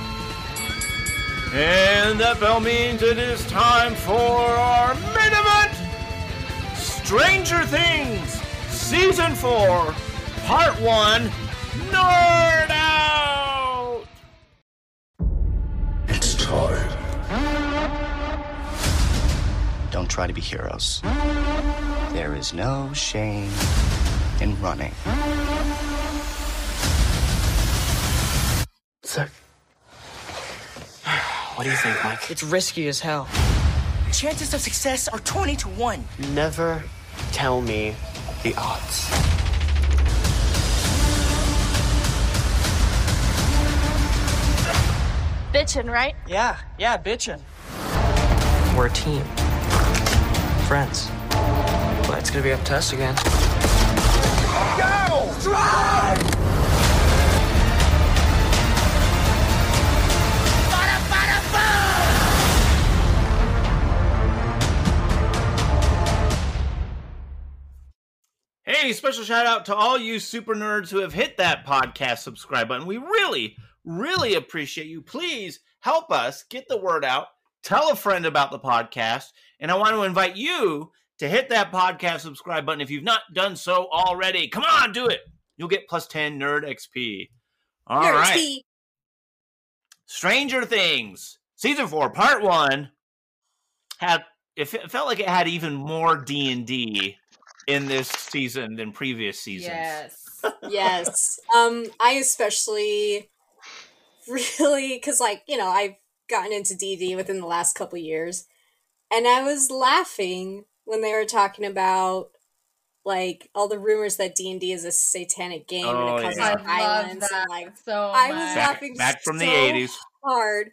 And that bell means it is time for our main event, Stranger Things. Season four, Part one, Nerd Out! It's time. Don't try to be heroes. There is no shame in running. Sir. What do you think, Mike? It's risky as hell. Chances of success are twenty to one. Never tell me the odds. Bitchin', right? Yeah, yeah, bitchin'. We're a team. Friends. But it's gonna be up to us again. Go! Drive! Bada, bada, boom! Hey, special shout out to all you super nerds who have hit that podcast subscribe button. We really, really appreciate you. Please help us get the word out. Tell a friend about the podcast. And I want to invite you to hit that podcast subscribe button if you've not done so already. Come on, do it. You'll get plus ten Nerd X P. All Nerd right. X P. Stranger Things, Season four, Part one. Had, it felt like it had even more D and D in this season than previous seasons. Yes. Yes. Um, I especially really, because, like, you know, I've gotten into D and D within the last couple years, and I was laughing when they were talking about, like, all the rumors that D and D is a satanic game oh, and it comes yeah. to violence. And, like, so I was back, laughing back from so the eighties. Hard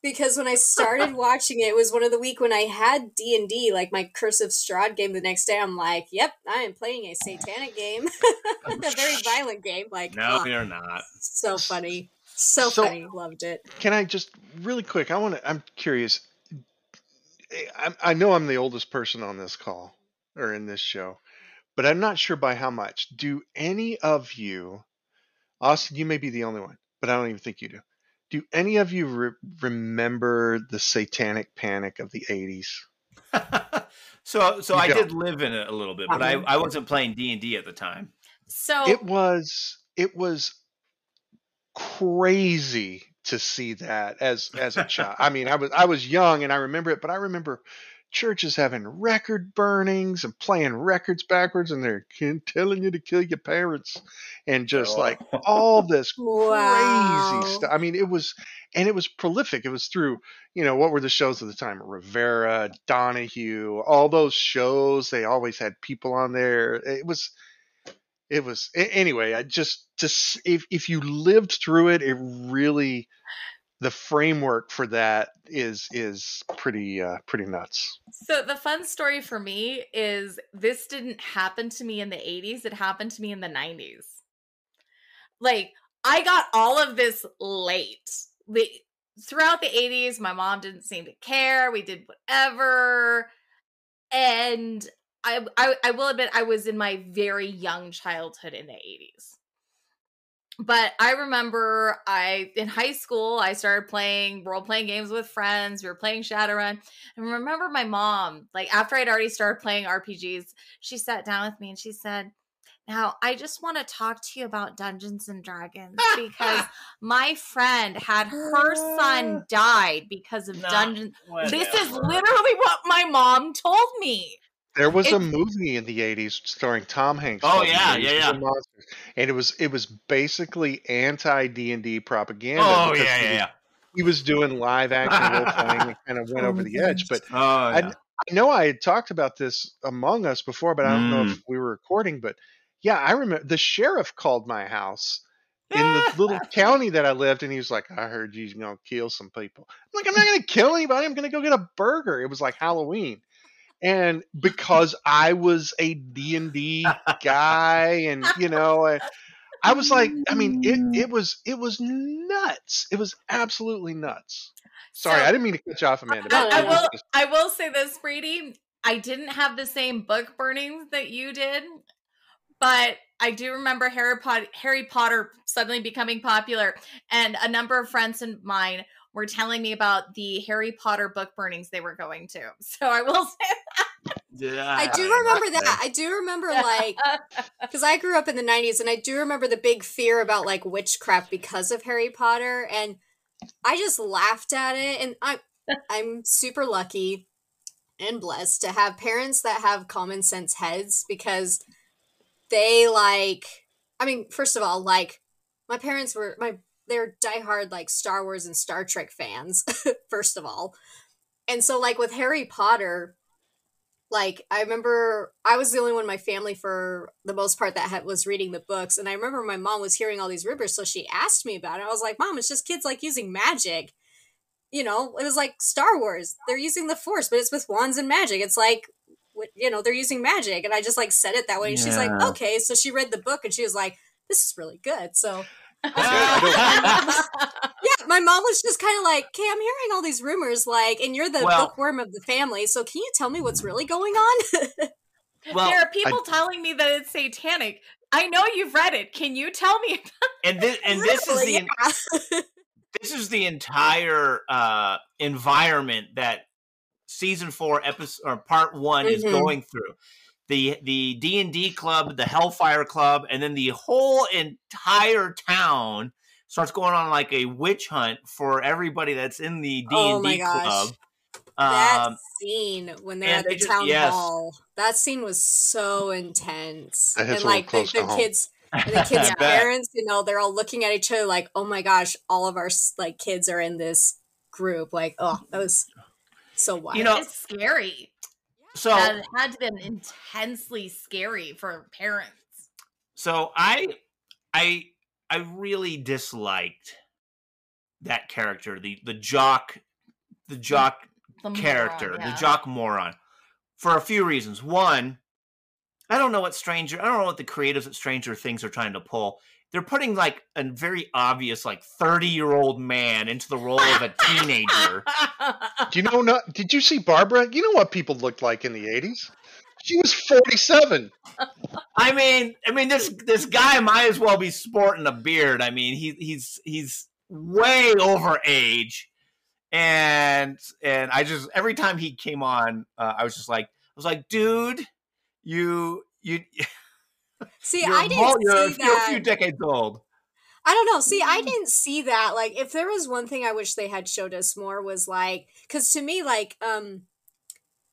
because when I started watching it, it was one of the week when I had D and D, like my Curse of Strahd game the next day. I'm like, yep, I am playing a satanic game. A very violent game. Like, no, you're oh, not. So funny. So, so funny. Loved it. Can I just, really quick, I want to, I'm curious. I know I'm the oldest person on this call or in this show, but I'm not sure by how much. Do any of you, Austin, you may be the only one, but I don't even think you do. Do any of you re- remember the satanic panic of the eighties? so so you I don't. did live in it a little bit, but I, I wasn't playing D and D at the time. So it was it was crazy to see that as as a child. I mean, I was I was young and I remember it, but I remember Church is having record burnings and playing records backwards, and they're telling you to kill your parents and just oh. like all this wow. crazy stuff. I mean, it was, and it was prolific. It was through, you know, what were the shows at the time? Rivera, Donahue, all those shows. They always had people on there. It was, it was, anyway, I just, just if, if you lived through it, it really, the framework for that is is pretty uh, pretty nuts. So the fun story for me is this didn't happen to me in the eighties. It happened to me in the nineties. Like, I got all of this late. Like, throughout the eighties, my mom didn't seem to care. We did whatever. And I, I, I will admit I was in my very young childhood in the eighties. But I remember I in high school, I started playing role-playing games with friends. We were playing Shadowrun. And I remember my mom, like after I'd already started playing R P Gs, she sat down with me and she said, now, I just want to talk to you about Dungeons and Dragons because my friend had her son died because of Dungeons. This is literally what my mom told me. There was it's, a movie in the eighties starring Tom Hanks. Oh yeah, yeah, yeah. Monsters, and it was it was basically anti D and D propaganda. Oh yeah, yeah, he, yeah. He was doing live action role playing and kind of went over the edge. But oh, yeah. I, I know I had talked about this among us before, but I don't mm. know if we were recording. But yeah, I remember the sheriff called my house in the little county that I lived, and he was like, "I heard you're gonna kill some people." I'm like, "I'm not gonna kill anybody. I'm gonna go get a burger." It was like Halloween. And because I was a D and D guy, and you know, I, I was like, I mean, it, it was it was nuts. It was absolutely nuts. Sorry, so, I didn't mean to cut you off, Amanda. I, I will just... I will say this, Brady. I didn't have the same book burnings that you did, but I do remember Harry Potter, Harry Potter suddenly becoming popular, and a number of friends of mine were telling me about the Harry Potter book burnings they were going to. So I will say that. Yeah, I do remember that. I do remember, like, because I grew up in the nineties, and I do remember the big fear about, like, witchcraft because of Harry Potter, and I just laughed at it. And I, I'm super lucky and blessed to have parents that have common sense heads, because they, like, I mean, first of all, like, my parents were, my they're diehard, like, Star Wars and Star Trek fans, first of all. And so, like, with Harry Potter, like, I remember I was the only one in my family for the most part that had, was reading the books. And I remember my mom was hearing all these rumors, so she asked me about it. I was like, Mom, it's just kids, like, using magic. You know, it was like Star Wars. They're using the Force, but it's with wands and magic. It's like, you know, they're using magic. And I just, like, said it that way. And yeah. She's like, okay. So she read the book, and she was like, this is really good. So... Okay, yeah, my mom was just kind of like, okay, I'm hearing all these rumors, like, and you're the well, bookworm of the family, so can you tell me what's really going on? Well, there are people I, telling me that it's satanic. I know you've read it. Can you tell me about and this, and this is the yeah. this is the entire uh, environment that season four episode or part one mm-hmm. is going through. The the D and D club, the Hellfire Club, and then the whole entire town starts going on like a witch hunt for everybody that's in the D and D oh my gosh. club. That um, scene when they're at the they just, town yes. hall, that scene was so intense. And like the, the kids, and the kids' parents, you know, they're all looking at each other like, "Oh my gosh, all of our like kids are in this group." Like, oh, that was so wild. You know, it's scary. So that had to been intensely scary for parents. So I, I, I really disliked that character, the the jock, the jock the character, moron, yeah. the jock moron, for a few reasons. One, I don't know what Stranger, I don't know what the creatives at Stranger Things are trying to pull. They're putting like a very obvious, like thirty-year-old man into the role of a teenager. Do you know? Not, did you see Barbara? You know what people looked like in the eighties? She was forty-seven. I mean, I mean this this guy might as well be sporting a beard. I mean, he he's he's way over age, and and I just every time he came on, uh, I was just like, I was like, dude, you you. See, you're I didn't more, see you're that. A few decades old. I don't know. See, I didn't see that. Like, if there was one thing I wish they had showed us more was like, because to me, like, um,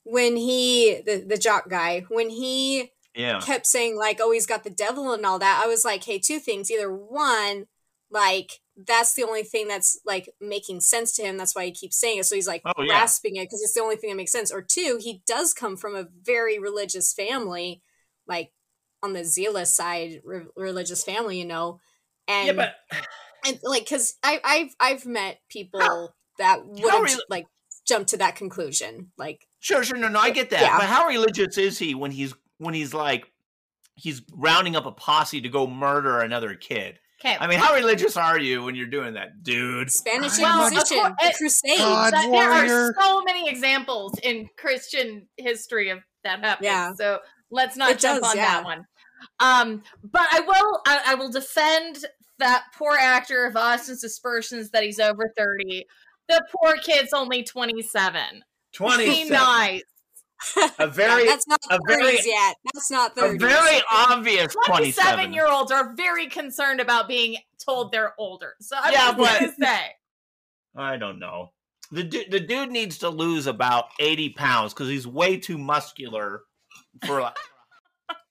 when he, the, the jock guy, when he yeah. kept saying like, oh, he's got the devil and all that, I was like, hey, two things. Either one, like, that's the only thing that's like making sense to him. That's why he keeps saying it. So he's like oh, yeah. grasping it because it's the only thing that makes sense. Or two, he does come from a very religious family, like on the Zealous side, re- religious family, you know? And, yeah, but... and like, cause I, I've, I've met people how, that would have re- like jumped to that conclusion. Like, sure, sure. No, no, I get that. Yeah. But how religious is he when he's, when he's like, he's rounding up a posse to go murder another kid? Okay. I mean, how religious are you when you're doing that, dude? Spanish Inquisition, well, the Crusades. God, that, there are so many examples in Christian history of that happening. Yeah. So let's not it jump does, on yeah. that one. Um, but I will, I, I will defend that poor actor of Austin's aspersions that he's over thirty. The poor kid's only twenty-seven. twenty-seven. Be nice. A very, yeah, that's not a very yet. That's not thirty. A very obvious twenty-seven year olds are very concerned about being told they're older. So I'm yeah, but to say, I don't know. The du- the dude needs to lose about eighty pounds because he's way too muscular for. Like,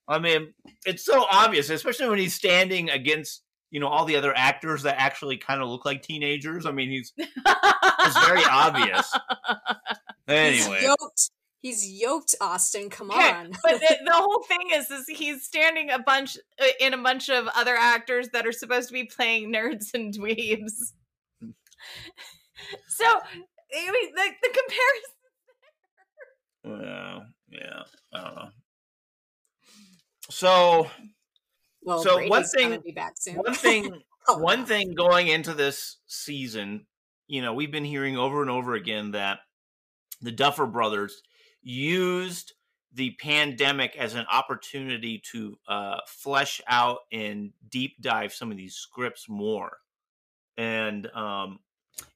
I mean, it's so obvious, especially when he's standing against, you know, all the other actors that actually kind of look like teenagers. I mean, he's it's very obvious. Anyway. He's yoked. He's yoked, Austin. Come on! Yeah, but the, the whole thing is, is he's standing a bunch uh, in a bunch of other actors that are supposed to be playing nerds and dweebs. So, I mean, the, the comparison. Well, yeah, I don't know. So, well, so Brady's one thing, gonna be back soon. one thing, oh, one wow. thing going into this season, you know, we've been hearing over and over again that the Duffer Brothers used the pandemic as an opportunity to uh, flesh out and deep dive some of these scripts more. And um,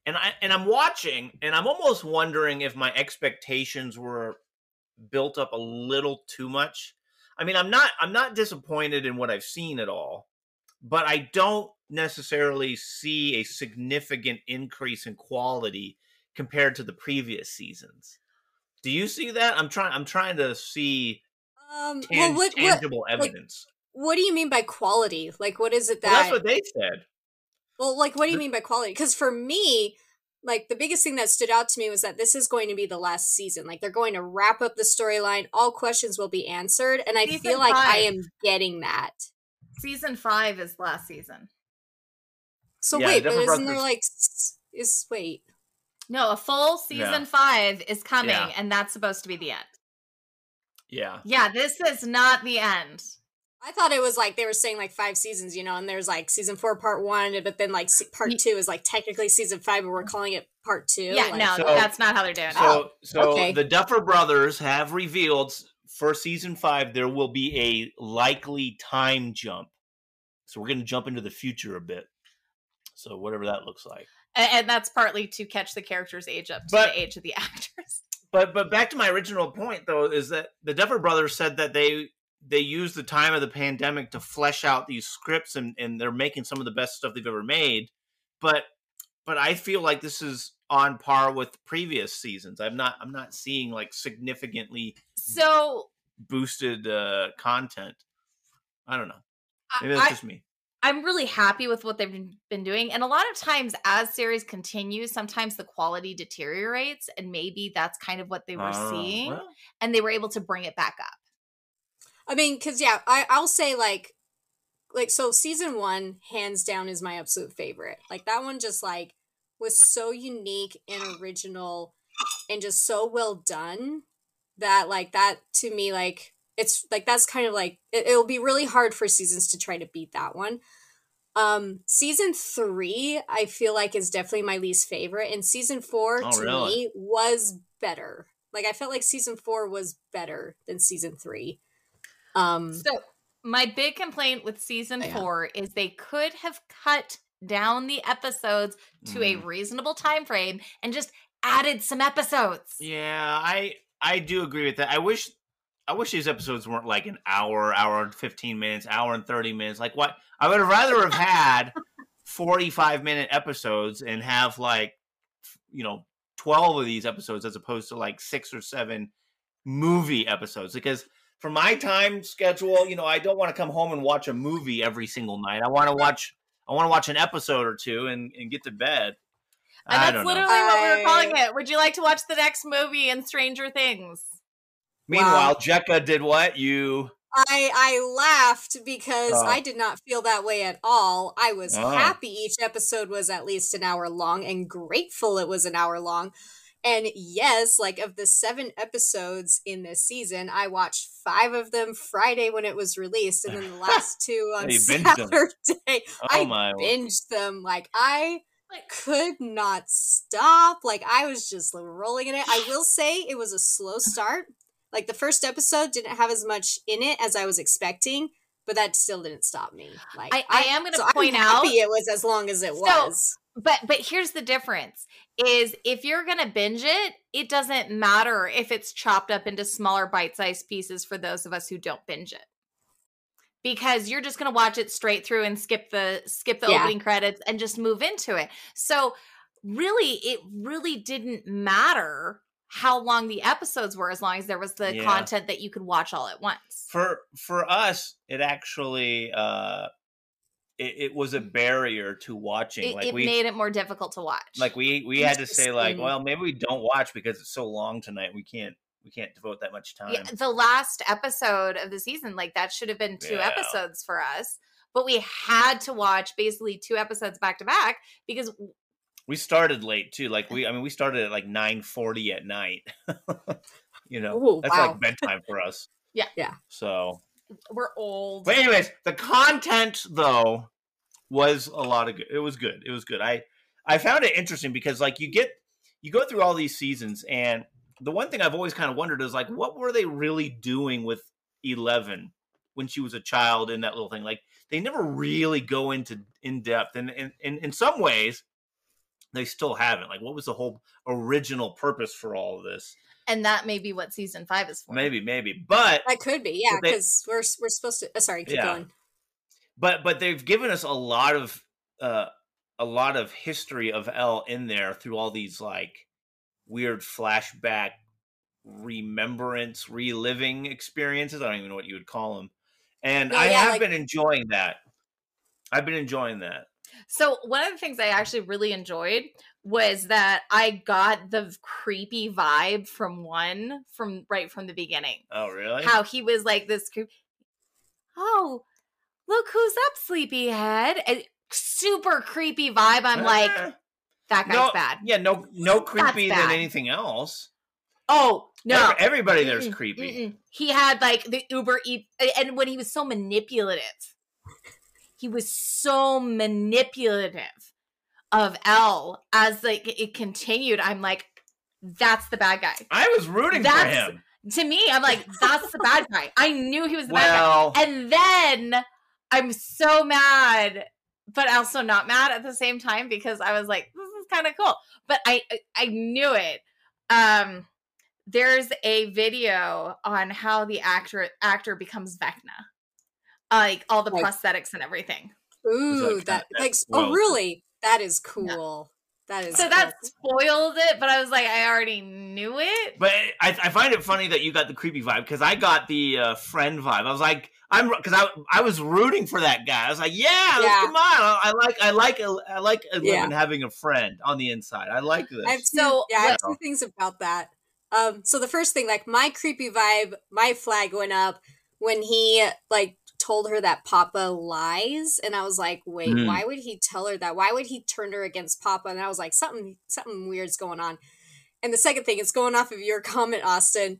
and I and I'm watching, and I'm almost wondering if my expectations were built up a little too much. I mean, I'm not I'm not disappointed in what I've seen at all, but I don't necessarily see a significant increase in quality compared to the previous seasons. Do you see that? I'm trying. I'm trying to see um, tang- well, what, tangible what, evidence. Like, what do you mean by quality? Like, what is it that? Well, that's what they said. Well, like, what do you mean by quality? Because for me, like, the biggest thing that stood out to me was that this is going to be the last season. Like, they're going to wrap up the storyline. All questions will be answered, and I season feel like five. I am getting that. Season five is last season. So yeah, wait, but isn't brothers- there like is wait? No, a full season yeah. five is coming, yeah. and that's supposed to be the end. Yeah. Yeah, this is not the end. I thought it was like they were saying like five seasons, you know, and there's like season four, part one, but then like part two is like technically season five, but we're calling it part two. Yeah, like, no, so, that's not how they're doing it. So, so okay. The Duffer Brothers have revealed for season five, there will be a likely time jump. So we're going to jump into the future a bit. So whatever that looks like. And that's partly to catch the character's age up to but, the age of the actors. But but back to my original point, though, is that the Duffer Brothers said that they they used the time of the pandemic to flesh out these scripts, and, and they're making some of the best stuff they've ever made. But but I feel like this is on par with previous seasons. I'm not I'm not seeing like significantly so boosted uh, content. I don't know. Maybe that's I, just me. I'm really happy with what they've been doing. And a lot of times as series continue, sometimes the quality deteriorates, and maybe that's kind of what they were uh, seeing. Well. And they were able to bring it back up. I mean, cause yeah, I, I'll say like, like, so season one, hands down, is my absolute favorite. Like that one just like was so unique and original and just so well done that like that to me, like, it's like, that's kind of like, it, it'll be really hard for seasons to try to beat that one. Um, season three, I feel like is definitely my least favorite. And season four oh, to really? me was better. Like, I felt like season four was better than season three. Um, so my big complaint with season yeah. four is they could have cut down the episodes to mm. a reasonable time frame and just added some episodes. Yeah, I, I do agree with that. I wish... I wish these episodes weren't like an hour, hour and fifteen minutes, hour and thirty minutes. Like what? I would have rather have had forty-five minute episodes and have like, you know, twelve of these episodes as opposed to like six or seven movie episodes, because for my time schedule, you know, I don't want to come home and watch a movie every single night. I want to watch, I want to watch an episode or two and, and get to bed. And I that's literally know. what we were calling it. Would you like to watch the next movie in Stranger Things? Meanwhile, wow. Jekka did what? You... I, I laughed because oh. I did not feel that way at all. I was oh. happy each episode was at least an hour long and grateful it was an hour long. And yes, like of the seven episodes in this season, I watched five of them Friday when it was released. And then the last two on Saturday, oh, I my binged Lord. them. Like I... Like, could not stop. Like, I was just rolling in it. I will say it was a slow start. Like, the first episode didn't have as much in it as I was expecting, but that still didn't stop me. Like, I, I am going to so point I'm happy out it was as long as it so, was. But but here's the difference: is if you're going to binge it, it doesn't matter if it's chopped up into smaller bite-sized pieces. For those of us who don't binge it. Because you're just going to watch it straight through and skip the skip the yeah. opening credits and just move into it. So really, it really didn't matter how long the episodes were, as long as there was the yeah. content that you could watch all at once. For for us, it actually uh, it, it was a barrier to watching. It, like it we, made it more difficult to watch. Like we we had to say like, well, maybe we don't watch because it's so long tonight. We can't. We can't devote that much time. Yeah, the last episode of the season, like that should have been two yeah. episodes for us, but we had to watch basically two episodes back to back because we started late too. Like we, I mean, we started at like nine forty at night, you know, Ooh, that's wow. like bedtime for us. yeah. Yeah. So we're old. But anyways, the content though was a lot of good. It was good. It was good. I, I found it interesting because like you get, you go through all these seasons and the one thing I've always kind of wondered is like, what were they really doing with Eleven when she was a child in that little thing? Like they never really go into in depth. And, and, and in some ways they still haven't. Like what was the whole original purpose for all of this? And that may be what season five is for. Maybe, maybe, but that could be. Yeah. They, Cause we're, we're supposed to, oh, sorry, keep yeah. going. But, but they've given us a lot of, uh, a lot of history of Elle in there through all these like, weird flashback remembrance reliving experiences. I don't even know what you would call them. And no, I yeah, have like- been enjoying that. I've been enjoying that. So one of the things I actually really enjoyed was that I got the creepy vibe from one from right from the beginning. Oh, really? How he was like this creep. Oh, look who's up, sleepyhead. A super creepy vibe. I'm like, that guy's no, bad. Yeah, no no creepy than anything else. Oh, no. Everybody mm-mm, there's creepy. Mm-mm. He had like the Uber Eats, and when he was so manipulative. He was so manipulative of Elle as like it continued. I'm like, that's the bad guy. I was rooting that's, for him. To me, I'm like, that's the bad guy. I knew he was the well, bad guy. And then I'm so mad, but also not mad at the same time because I was like, this is kind of cool. But I I knew it. Um, there's a video on how the actor actor becomes Vecna. Like all the like, prosthetics and everything. Ooh, like, that like oh really? That is cool. Yeah. That is so cool. That spoiled it, but I was like, I already knew it. But I, I find it funny that you got the creepy vibe because I got the uh, friend vibe. I was like, I'm because I I was rooting for that guy. I was like, yeah, yeah. come on. I, I like I like I like Eleven yeah. having a friend on the inside. I like this. I have two, so yeah, I have two things about that. Um, so the first thing, like my creepy vibe, my flag went up when he like told her that Papa lies, and I was like, wait, mm-hmm. why would he tell her that? Why would he turn her against Papa? And I was like, something something weird's going on. And the second thing, it's going off of your comment, Austin.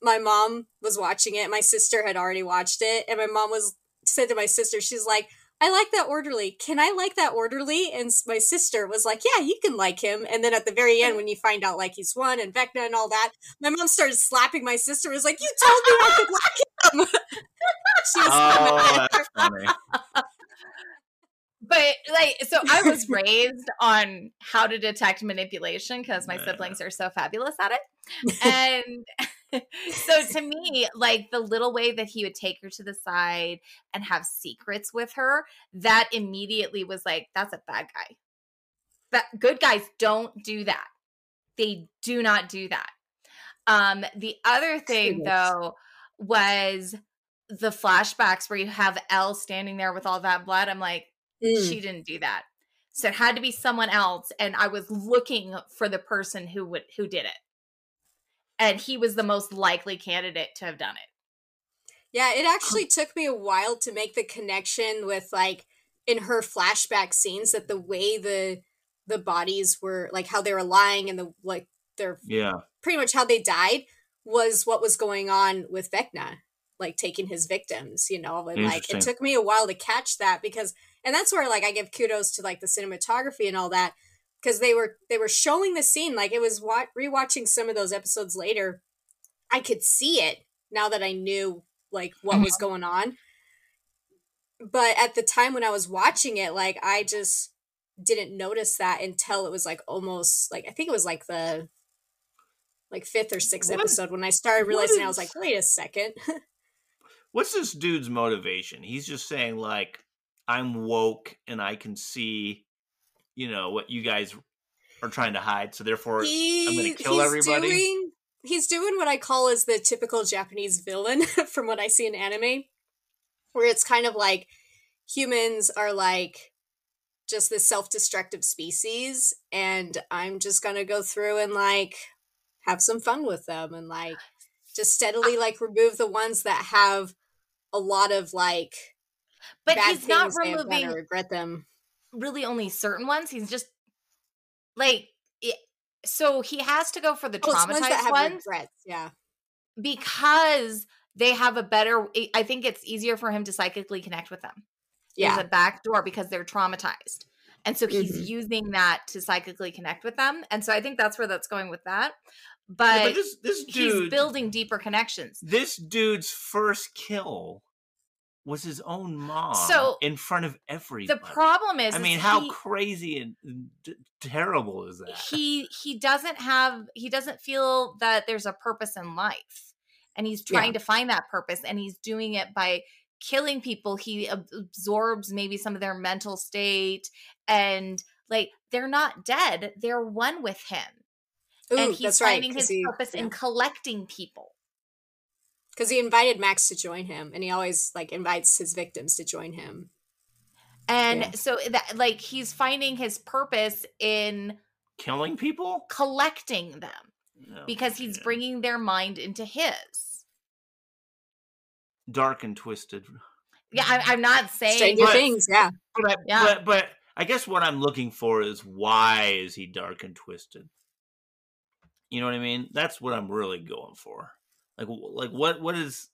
My mom was watching it. My sister had already watched it. And my mom was said to my sister, she's like, I like that orderly. Can I like that orderly? And my sister was like, yeah, you can like him. And then at the very end, when you find out like he's one and Vecna and all that, my mom started slapping my sister. It was like, you told me I could like him. She was oh, that's funny. But like, so I was raised on how to detect manipulation because my yeah. siblings are so fabulous at it. And so to me, like the little way that he would take her to the side and have secrets with her, that immediately was like, that's a bad guy. But good guys don't do that. They do not do that. Um, the other thing, though, was the flashbacks where you have Elle standing there with all that blood. I'm like, mm. she didn't do that. So it had to be someone else. And I was looking for the person who would who did it. And he was the most likely candidate to have done it. Yeah, it actually took me a while to make the connection with, like, in her flashback scenes, that the way the the bodies were, like, how they were lying and the, like, their yeah pretty much how they died was what was going on with Vecna, like taking his victims, you know. And like, it took me a while to catch that, because, and that's where, like, I give kudos to, like, the cinematography and all that, because they were they were showing the scene, like, it was wa- rewatching some of those episodes later, I could see it now that I knew, like, what mm-hmm. was going on. But at the time when I was watching it, like, I just didn't notice that until it was, like, almost, like, I think it was, like, the, like, fifth or sixth what? episode when I started realizing. Is... I was like, wait a second. What's this dude's motivation? He's just saying, like, I'm woke and I can see, you know, what you guys are trying to hide, so therefore he, I'm going to kill he's everybody. Doing, he's doing what I call is the typical Japanese villain from what I see in anime, where it's kind of like humans are, like, just this self-destructive species, and I'm just going to go through and, like, have some fun with them, and, like, just steadily, like, remove the ones that have a lot of, like, but bad he's things not removing done or regret them. Really only certain ones. He's just, like, it, so he has to go for the oh, traumatized ones, that have ones regrets. Yeah, because they have a better, I think it's easier for him to psychically connect with them. Yeah. There's a back door because they're traumatized. And so he's mm-hmm. using that to psychically connect with them. And so I think that's where that's going with that. But, yeah, but this, this dude, he's building deeper connections. This dude's first kill was his own mom so, in front of everybody. The problem is... I mean, is how he, crazy and d- terrible is that? He he doesn't have... He doesn't feel that there's a purpose in life. And he's trying yeah. to find that purpose. And he's doing it by... killing people. He absorbs maybe some of their mental state, and, like, they're not dead, they're one with him. Ooh, and he's finding right, his he, purpose yeah. in collecting people, because he invited Max to join him, and he always, like, invites his victims to join him. And yeah. so that, like, he's finding his purpose in killing people, collecting them, oh, because he's man. bringing their mind into his. Dark and twisted. Yeah, I, I'm not saying Stranger Things. Yeah, but, yeah. But, but I guess what I'm looking for is, why is he dark and twisted? You know what I mean? That's what I'm really going for. Like, like what what is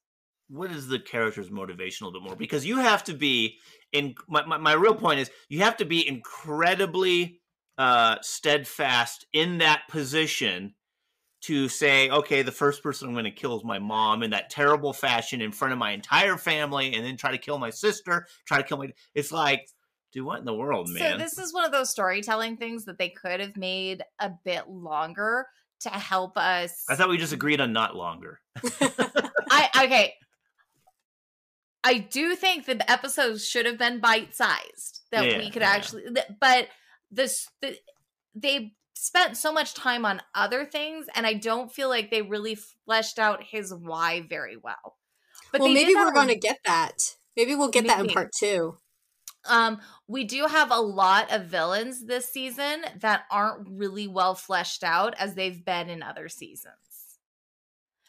what is the character's motivation a little bit more? Because you have to be in my my, my real point is, you have to be incredibly uh, steadfast in that position to say, okay, the first person I'm going to kill is my mom in that terrible fashion in front of my entire family, and then try to kill my sister, try to kill my... It's like, dude, what in the world, man? So this is one of those storytelling things that they could have made a bit longer to help us... I thought we just agreed on not longer. I Okay. I do think that the episodes should have been bite-sized, that yeah, we could yeah. actually... But this, the, they... spent so much time on other things, and I don't feel like they really fleshed out his why very well. But well, maybe we're going to get that. Maybe we'll get maybe. that in part two. Um, we do have a lot of villains this season that aren't really well fleshed out as they've been in other seasons.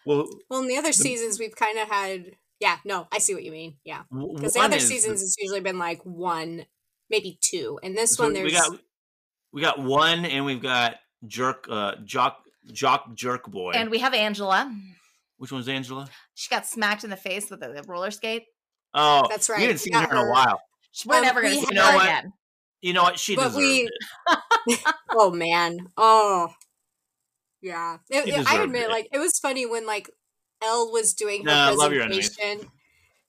Well, well, in the other the, seasons we've kind of had, yeah, no, I see what you mean. Yeah. Because the other seasons the, it's usually been like one, maybe two. And this so one there's... We got, We got one, and we've got jerk, uh, jock, jock, jerk boy, and we have Angela. Which one's Angela? She got smacked in the face with a roller skate. Oh, that's right. We haven't seen her in a while. We're um, never going to see her again. You know what? She deserved we... it. Oh man. Oh, yeah. It, it, I admit, it. like it was funny when like Elle was doing her no, presentation.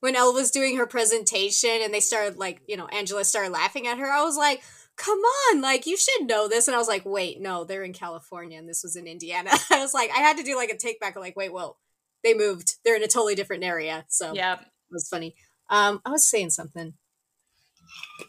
When Elle was doing her presentation, and they started like you know Angela started laughing at her. I was like, come on, like, you should know this. And I was like, wait, no, they're in California, and this was in Indiana. I was like, I had to do like a take back. I'm like, wait, whoa, they moved. They're in a totally different area. So yeah, it was funny. Um, I was saying something.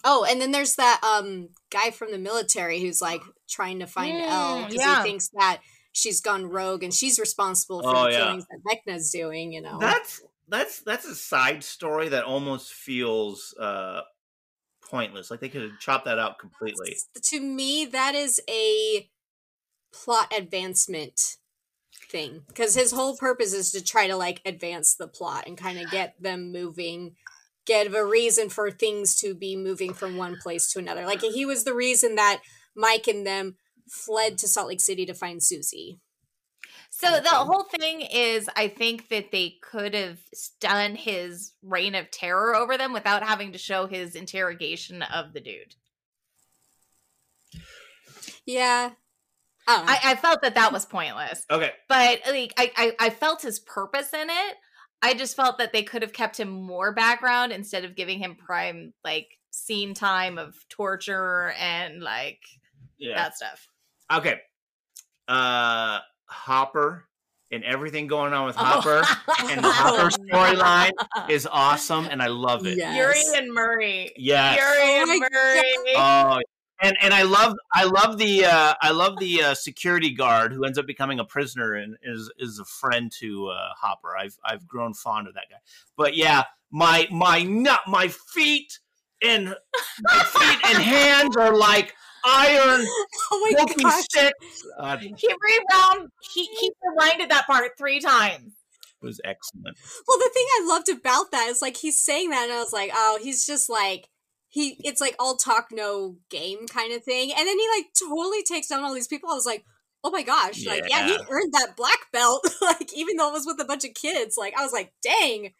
Oh, and then there's that um guy from the military who's like trying to find mm, Elle because yeah. he thinks that she's gone rogue and she's responsible for oh, the yeah. killings that Vecna's doing, you know. That's that's that's a side story that almost feels uh pointless. Like they could have chopped that out completely. That's, to me, that is a plot advancement thing, because his whole purpose is to try to like advance the plot and kind of get them moving, get a reason for things to be moving from one place to another. Like he was the reason that Mike and them fled to Salt Lake City to find Susie. So the whole thing is, I think that they could have done his reign of terror over them without having to show his interrogation of the dude. Yeah. I, I felt that that was pointless. Okay. But like, I, I, I felt his purpose in it. I just felt that they could have kept him more background instead of giving him prime, like, scene time of torture and, like, yeah. that stuff. Okay. Uh, Hopper and everything going on with oh. Hopper and the Hopper storyline is awesome, and I love it. Yes. Yuri and Murray. Yes. Yuri and Murray. God. Oh, And and I love I love the uh, I love the uh, security guard who ends up becoming a prisoner and is is a friend to uh, Hopper. I've I've grown fond of that guy. But yeah, my my nut my feet and my feet and hands are like iron walking oh sticks. Uh, he rewound. He he rewinded that part three times. It was excellent. Well, the thing I loved about that is like he's saying that, and I was like, oh, he's just like. He, it's like all talk, no game kind of thing. And then he like totally takes down all these people. I was like, oh my gosh. Yeah. Like, yeah, he earned that black belt. Like, even though it was with a bunch of kids, like, I was like, dang,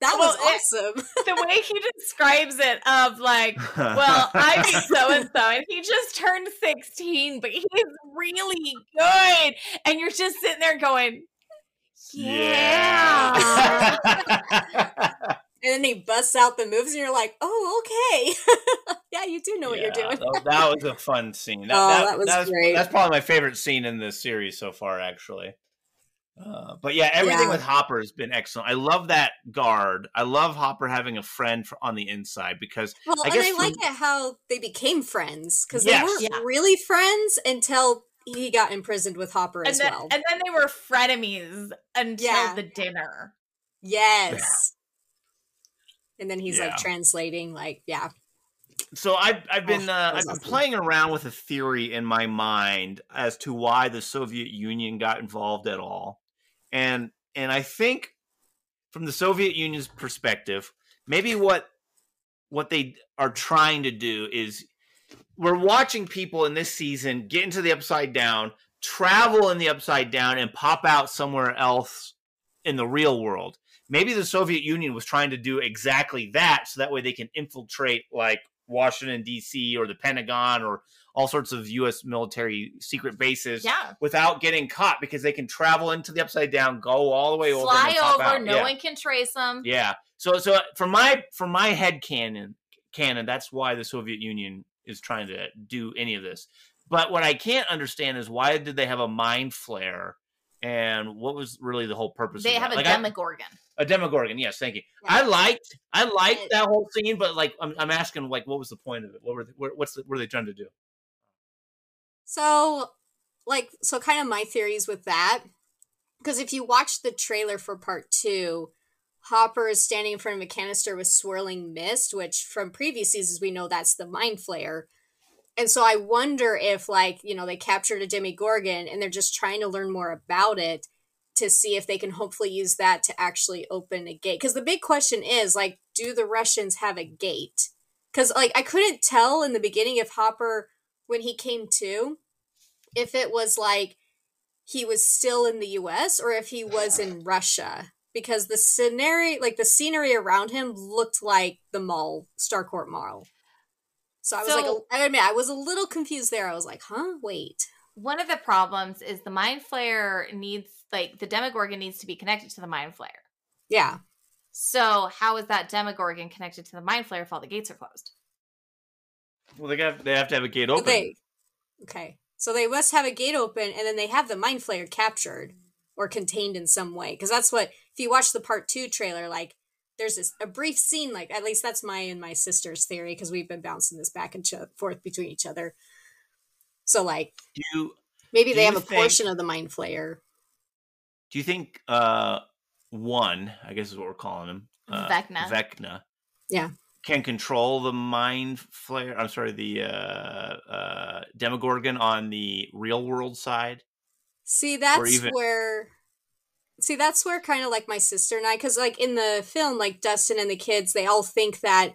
that well, was awesome. It, the way he describes it of like, well, I beat so-and-so and he just turned sixteen, but he's really good. And you're just sitting there going, yeah. yeah. And then he busts out the moves, and you're like, "Oh, okay, yeah, you do know what yeah, you're doing." that, that was a fun scene. That, oh, that, that was that great. Was, that's probably my favorite scene in this series so far, actually. Uh, but yeah, everything yeah. with Hopper has been excellent. I love that guard. I love Hopper having a friend for, on the inside because well, I guess and I like it how they became friends because yes. they weren't yeah. really friends until he got imprisoned with Hopper and as then, well, and then they were frenemies until yeah. the dinner. Yes. Yeah. And then he's yeah. like translating, like, yeah. So I've I've been oh, uh, I've awesome. been playing around with a theory in my mind as to why the Soviet Union got involved at all, and and I think from the Soviet Union's perspective, maybe what what they are trying to do is we're watching people in this season get into the Upside Down, travel in the Upside Down, and pop out somewhere else in the real world. Maybe the Soviet Union was trying to do exactly that, so that way they can infiltrate like Washington D C or the Pentagon or all sorts of U S military secret bases yeah. without getting caught, because they can travel into the Upside Down, go all the way over, fly over, over no yeah. one can trace them. Yeah. So, so for my for my head canon, canon, that's why the Soviet Union is trying to do any of this. But what I can't understand is why did they have a mind flare? And what was really the whole purpose they of that? Have a like Demogorgon. I, a Demogorgon, yes, thank you. Yeah. I liked I liked that whole scene, but like I'm I'm asking like what was the point of it? What were they, what's the, what were they trying to do? So like so kind of my theories with that, because if you watch the trailer for part two, Hopper is standing in front of a canister with swirling mist, which from previous seasons we know that's the Mind Flayer. And so I wonder if, like, you know, they captured a Demogorgon and they're just trying to learn more about it to see if they can hopefully use that to actually open a gate. Because the big question is, like, do the Russians have a gate? Because, like, I couldn't tell in the beginning if Hopper, when he came to, if it was, like, he was still in the U S or if he was in Russia. Because the scenery, like, the scenery around him looked like the mall, Starcourt Mall. So I was so, like, a, I admit, I was a little confused there. I was like, huh, wait. One of the problems is the Mind Flayer needs, like, the Demogorgon needs to be connected to the Mind Flayer. Yeah. So how is that Demogorgon connected to the Mind Flayer if all the gates are closed? Well, they have, they have to have a gate open. They, okay. So they must have a gate open, and then they have the Mind Flayer captured or contained in some way. Because that's what, if you watch the part two trailer, like, there's this a brief scene, like, at least that's my and my sister's theory, because we've been bouncing this back and ch- forth between each other. So, like, do you, Maybe do they have a think, portion of the Mind Flayer. Do you think uh, one, I guess is what we're calling him, uh, Vecna. Vecna. Yeah. Can control the Mind Flayer, I'm sorry, the uh, uh, Demogorgon on the real world side? See, that's even- where... See, that's where kind of like my sister and I, because like in the film, like Dustin and the kids, they all think that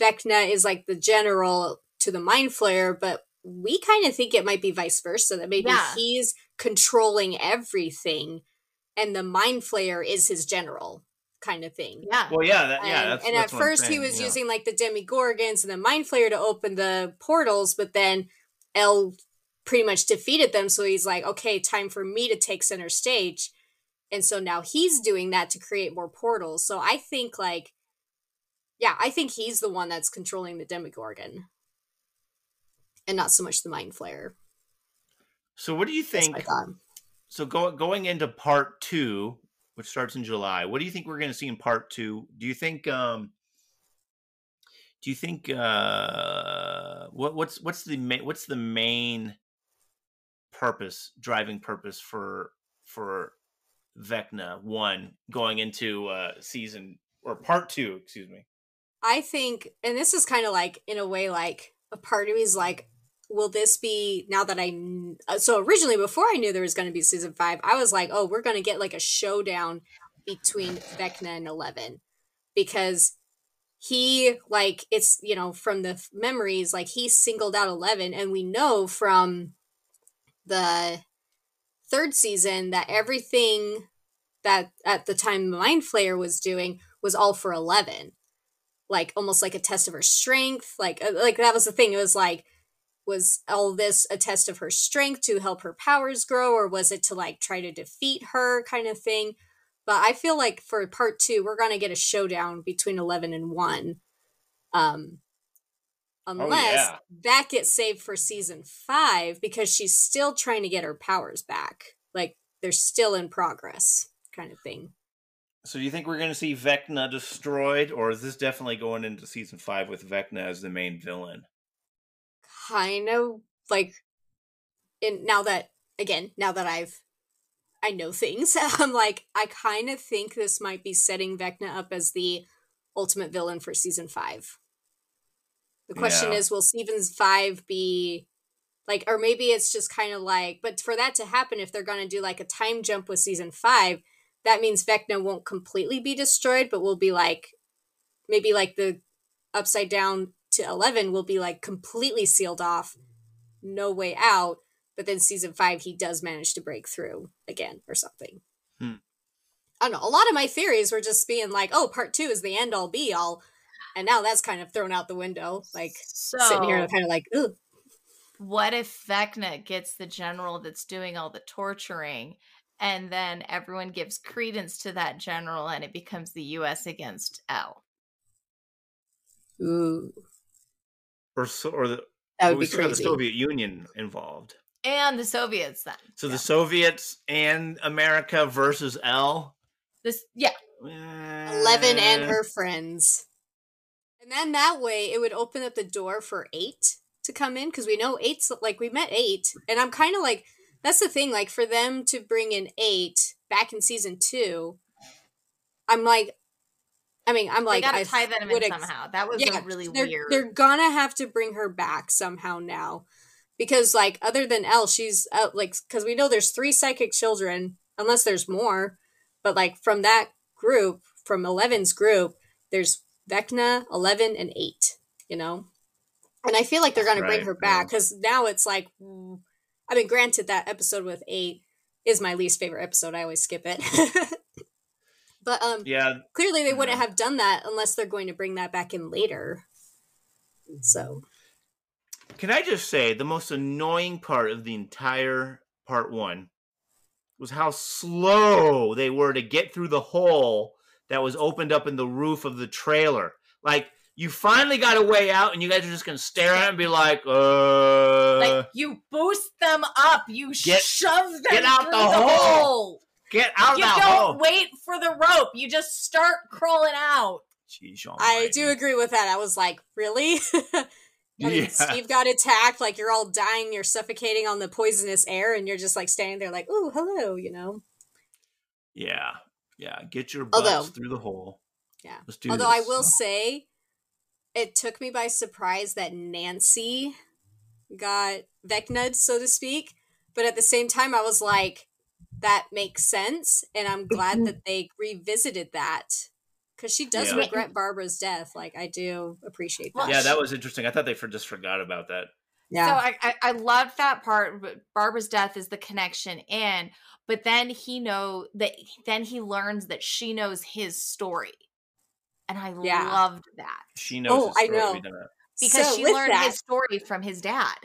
Vecna is like the general to the Mind Flayer, but we kind of think it might be vice versa, that maybe yeah. he's controlling everything and the Mind Flayer is his general kind of thing. Yeah. Well, yeah. That, yeah. And, that's, and that's at first he was yeah. using like the Demogorgons and the Mind Flayer to open the portals, but then El pretty much defeated them. So he's like, okay, time for me to take center stage. And so now he's doing that to create more portals. So I think like, yeah, I think he's the one that's controlling the Demogorgon and not so much the Mind Flayer. So what do you think? So go, going into part two, which starts in July, what do you think we're going to see in part two? Do you think, um, do you think, uh, what, what's, what's the ma- what's the main purpose, driving purpose for, for, Vecna one going into uh season or part two, excuse me. I think, and this is kind of like in a way like a part of me is like, will this be now that I kn- so originally before I knew there was going to be season five, I was like, oh, we're going to get like a showdown between Vecna and Eleven, because he like it's you know from the f- memories like he singled out Eleven, and we know from the third season that everything that at the time the Mind Flayer was doing was all for Eleven, like almost like a test of her strength, like like that was the thing. It was like, was all this a test of her strength to help her powers grow, or was it to like try to defeat her kind of thing? But I feel like for part two we're gonna get a showdown between Eleven and One, um unless oh, yeah. that gets saved for season five, because she's still trying to get her powers back. Like, they're still in progress kind of thing. So do you think we're going to see Vecna destroyed, or is this definitely going into season five with Vecna as the main villain? Kind of, like, in, now that, again, now that I've, I know things, I'm like, I kind of think this might be setting Vecna up as the ultimate villain for season five. The question yeah. is, will season five be like, or maybe it's just kind of like, but for that to happen, if they're going to do like a time jump with season five, that means Vecna won't completely be destroyed, but will be like, maybe like the Upside Down to Eleven will be like completely sealed off, no way out. But then season five, he does manage to break through again or something. Hmm. I don't know. A lot of my theories were just being like, oh, part two is the end all be all. And now that's kind of thrown out the window, like so, sitting here kind of like, ooh. What if Vecna gets the general that's doing all the torturing, and then everyone gives credence to that general and it becomes the U S against L? Ooh. Or, so, or the, that would well, be we still crazy. Got the Soviet Union involved. And the Soviets then. So yeah. the Soviets and America versus L? This, yeah. Uh, Eleven and her friends. And then that way, it would open up the door for eight to come in, because we know eight's, like, we met eight. And I'm kind of like, that's the thing, like, for them to bring in eight back in season two, I'm like, I mean, I'm like... They gotta tie Venom in ex- somehow. That was yeah, really they're, weird. They're gonna have to bring her back somehow now. Because, like, other than Elle, she's, uh, like, because we know there's three psychic children, unless there's more, but, like, from that group, from Eleven's group, there's Vecna, Eleven, and eight, you know? And I feel like they're going right, to bring her back, because yeah. now it's like, I mean, granted, that episode with eight is my least favorite episode. I always skip it. But um, yeah, clearly they yeah. wouldn't have done that unless they're going to bring that back in later. So. Can I just say, the most annoying part of the entire part one was how slow they were to get through the hole that was opened up in the roof of the trailer. Like, you finally got a way out, and you guys are just going to stare at it and be like, uh... Like, you boost them up. You get, shove them get out through the, the hole. hole. Get out you of the hole. You don't wait for the rope. You just start crawling out. Jeez, I do agree with that. I was like, really? I mean, yeah. Steve got attacked, like you're all dying, you're suffocating on the poisonous air, and you're just like standing there like, ooh, hello, you know? Yeah. Yeah. Get your butts although, through the hole. Yeah. Let's do although this. I will say, it took me by surprise that Nancy got Vecna'd, so to speak. But at the same time, I was like, that makes sense. And I'm glad that they revisited that. Because she does yeah. regret Barbara's death. Like, I do appreciate that. Yeah, that was interesting. I thought they for- just forgot about that. Yeah. So I, I, I love that part. Barbara's death is the connection in. But then he know that then he learns that she knows his story. And I yeah. loved that. She knows oh, his story. I know. Because so she learned that. his story from his dad.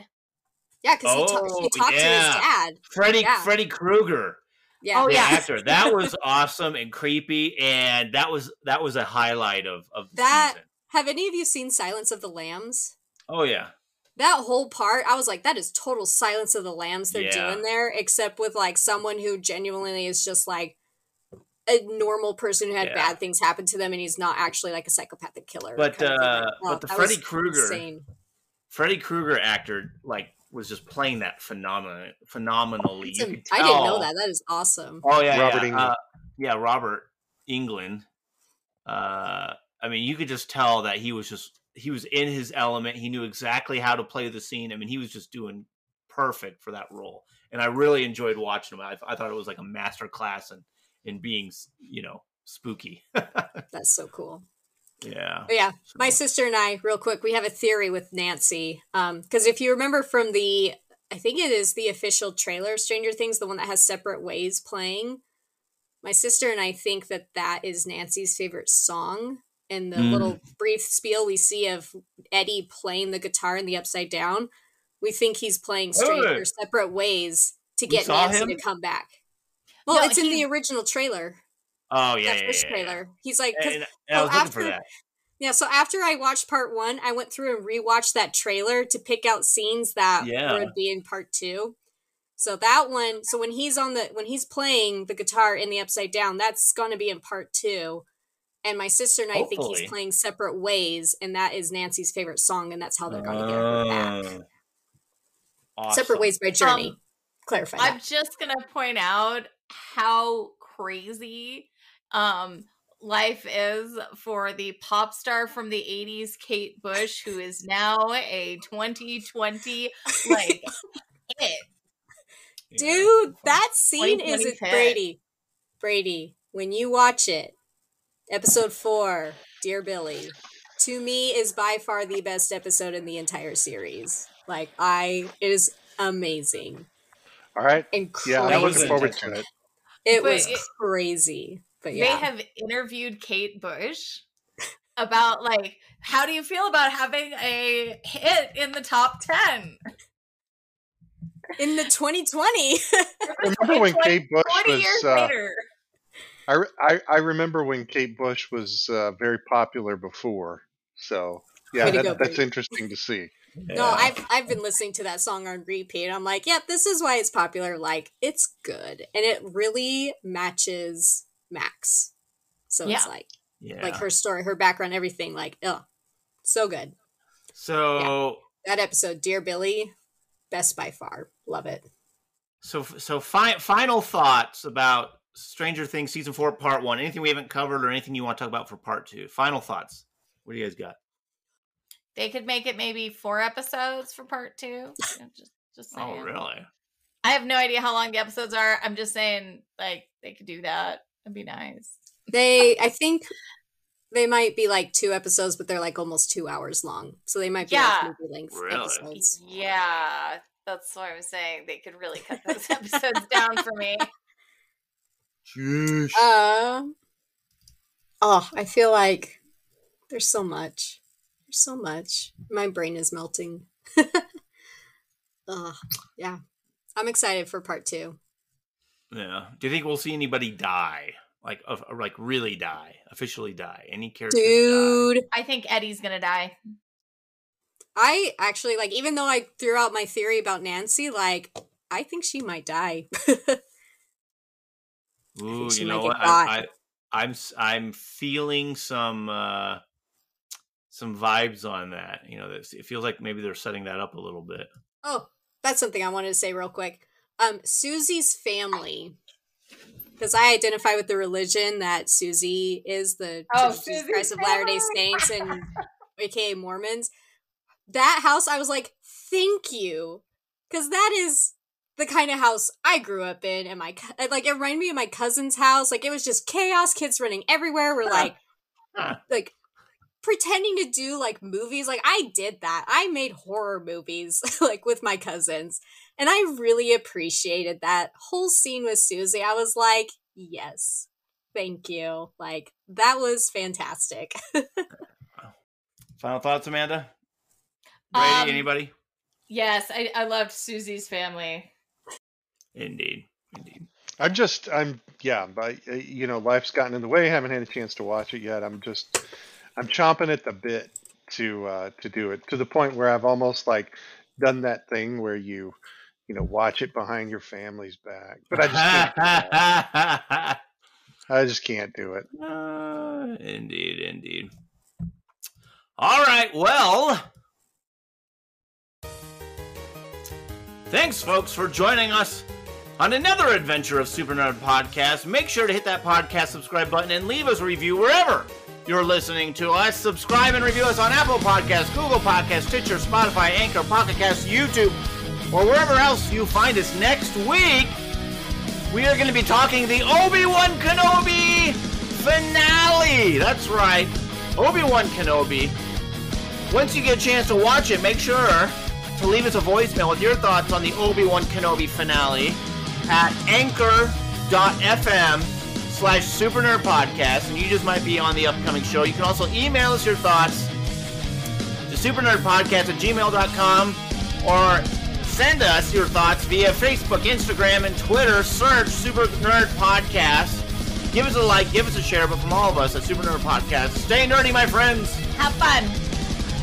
Yeah, because oh, he, ta- he talked yeah. to his dad. Freddy, yeah. Freddy Krueger. Yeah. Oh yeah. Actor. That was awesome and creepy, and that was that was a highlight of, of the that, season. Have any of you seen Silence of the Lambs? Oh yeah. That whole part, I was like, that is total Silence of the Lambs they're yeah. doing there, except with like someone who genuinely is just like a normal person who had yeah. bad things happen to them, and he's not actually like a psychopathic killer. But uh, well, but the Freddy Krueger, Freddy Krueger actor, like. was just playing that phenomenal, phenomenally. You could tell. I didn't know that. That is awesome. Oh yeah, Robert yeah. England. Uh, yeah, Robert England. Uh, I mean, you could just tell that he was just he was in his element. He knew exactly how to play the scene. I mean, he was just doing perfect for that role, and I really enjoyed watching him. I, I thought it was like a master class in in being, you know, spooky. That's so cool. Yeah. But yeah. My sister and I, real quick, we have a theory with Nancy. Um, because if you remember from the, I think it is the official trailer of Stranger Things, the one that has Separate Ways playing, my sister and I think that that is Nancy's favorite song. And the mm. little brief spiel we see of Eddie playing the guitar in the Upside Down, we think he's playing Stranger oh. Separate Ways to get Nancy him? to come back. Well, no, it's he- in the original trailer. Oh yeah, that yeah, first yeah, trailer. Yeah. He's like, and, and I was oh, looking after, for that. Yeah, so after I watched part one, I went through and rewatched that trailer to pick out scenes that yeah. would be in part two. So that one, so when he's on the when he's playing the guitar in the Upside Down, that's going to be in part two. And my sister and I Hopefully. think he's playing Separate Ways, and that is Nancy's favorite song, and that's how they're going to get her back. Awesome. Separate Ways by Journey. Um, Clarify. I'm that. just going to point out how crazy Um, life is for the pop star from the eighties, Kate Bush, who is now a twenty twenty like hit. Dude, that scene is it Brady. Brady, when you watch it, episode four, Dear Billy, to me is by far the best episode in the entire series. Like, I it is amazing. All right, incredible. Yeah, I'm looking forward to it. It but was it, crazy. But yeah. They have interviewed Kate Bush about, like, how do you feel about having a hit in the top ten? In the twenty twenty Remember when Kate Bush was... years uh, later. I, I, I remember when Kate Bush was uh, very popular before. So, yeah, that, go, that's Brady. interesting to see. Yeah. No, I've I've been listening to that song on repeat. I'm like, yep, yeah, this is why it's popular. Like, it's good. And it really matches... Max. So yeah. it's like yeah. like her story, her background, everything, like, oh, so good. So yeah. that episode, Dear Billy, best by far. Love it. So so fi- final thoughts about Stranger Things season four, part one. Anything we haven't covered or anything you want to talk about for part two. Final thoughts. What do you guys got? They could make it maybe four episodes for part two. just just saying. Oh, really? I have no idea how long the episodes are. I'm just saying, like, they could do that. That'd be nice. They, I think they might be like two episodes, but they're like almost two hours long. So they might be yeah. like movie length really? episodes. Yeah, that's what I'm saying. They could really cut those episodes down for me. Um. Uh, oh, I feel like there's so much. There's so much. My brain is melting. uh, yeah, I'm excited for part two. Yeah. Do you think we'll see anybody die? Like, uh, like really die? Officially die? Any character? Dude, I think Eddie's gonna die. I actually, like, even though I threw out my theory about Nancy, like, I think she might die. Ooh, you know what? I, I, I'm, I'm feeling some, uh, some vibes on that. You know, it feels like maybe they're setting that up a little bit. Oh, that's something I wanted to say real quick. Um, Susie's family, because I identify with the religion that Susie is the oh, Jesus Christ of Latter-day Saints and aka Mormons. That house, I was like, thank you, because that is the kind of house I grew up in, and my like it reminded me of my cousin's house. Like it was just chaos, kids running everywhere. We're like, like pretending to do like movies. Like I did that. I made horror movies like with my cousins, and I really appreciated that whole scene with Susie. I was like, yes, thank you. Like that was fantastic. Final thoughts, Amanda? Brady, um, anybody? Yes, I, I loved Susie's family. Indeed, indeed. I'm just, I'm, yeah, but you know, life's gotten in the way. I haven't had a chance to watch it yet. I'm just, I'm chomping at the bit to uh, to do it, to the point where I've almost like done that thing where you, you know, watch it behind your family's back. But I just can't do it. I just can't do it. Uh, indeed, indeed. All right, well. Thanks, folks, for joining us on another adventure of Super Nerd Podcast. Make sure to hit that podcast subscribe button and leave us a review wherever you're listening to us. Subscribe and review us on Apple Podcasts, Google Podcasts, Stitcher, Spotify, Anchor, Pocket Casts, YouTube, or wherever else you find us. Next week, we are going to be talking the Obi-Wan Kenobi finale. That's right, Obi-Wan Kenobi. Once you get a chance to watch it, make sure to leave us a voicemail with your thoughts on the Obi-Wan Kenobi finale at anchor.fm slash supernerdpodcast, and you just might be on the upcoming show. You can also email us your thoughts to supernerdpodcast at gmail dot com, or send us your thoughts via Facebook, Instagram, and Twitter. Search Super Nerd Podcast. Give us a like, give us a share, but from all of us at Super Nerd Podcast, stay nerdy, my friends. Have fun.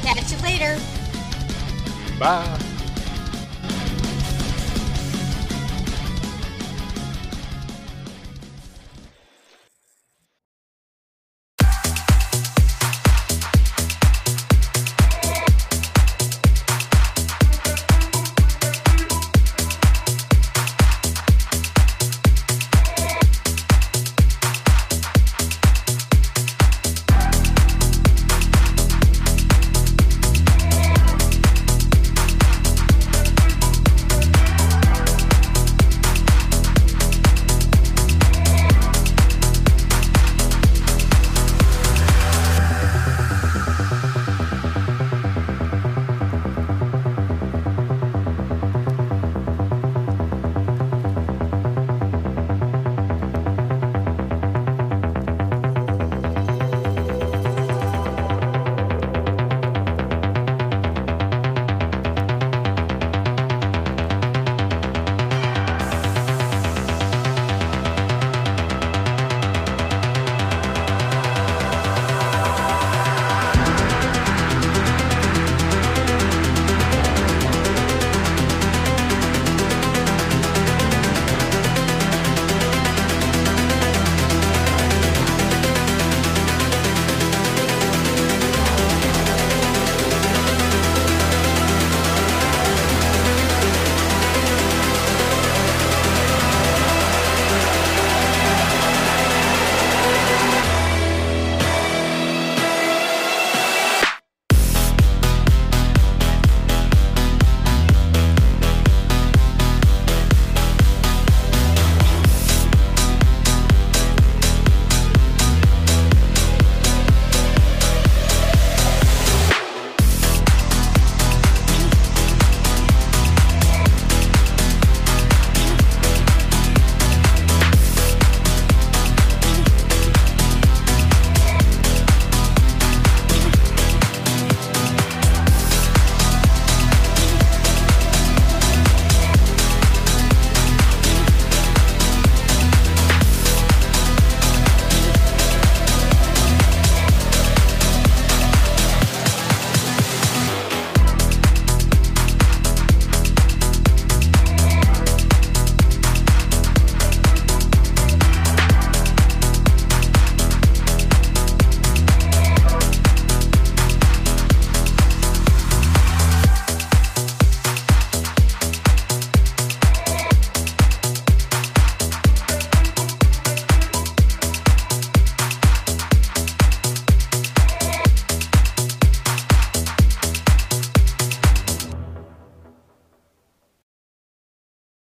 Catch you later. Bye.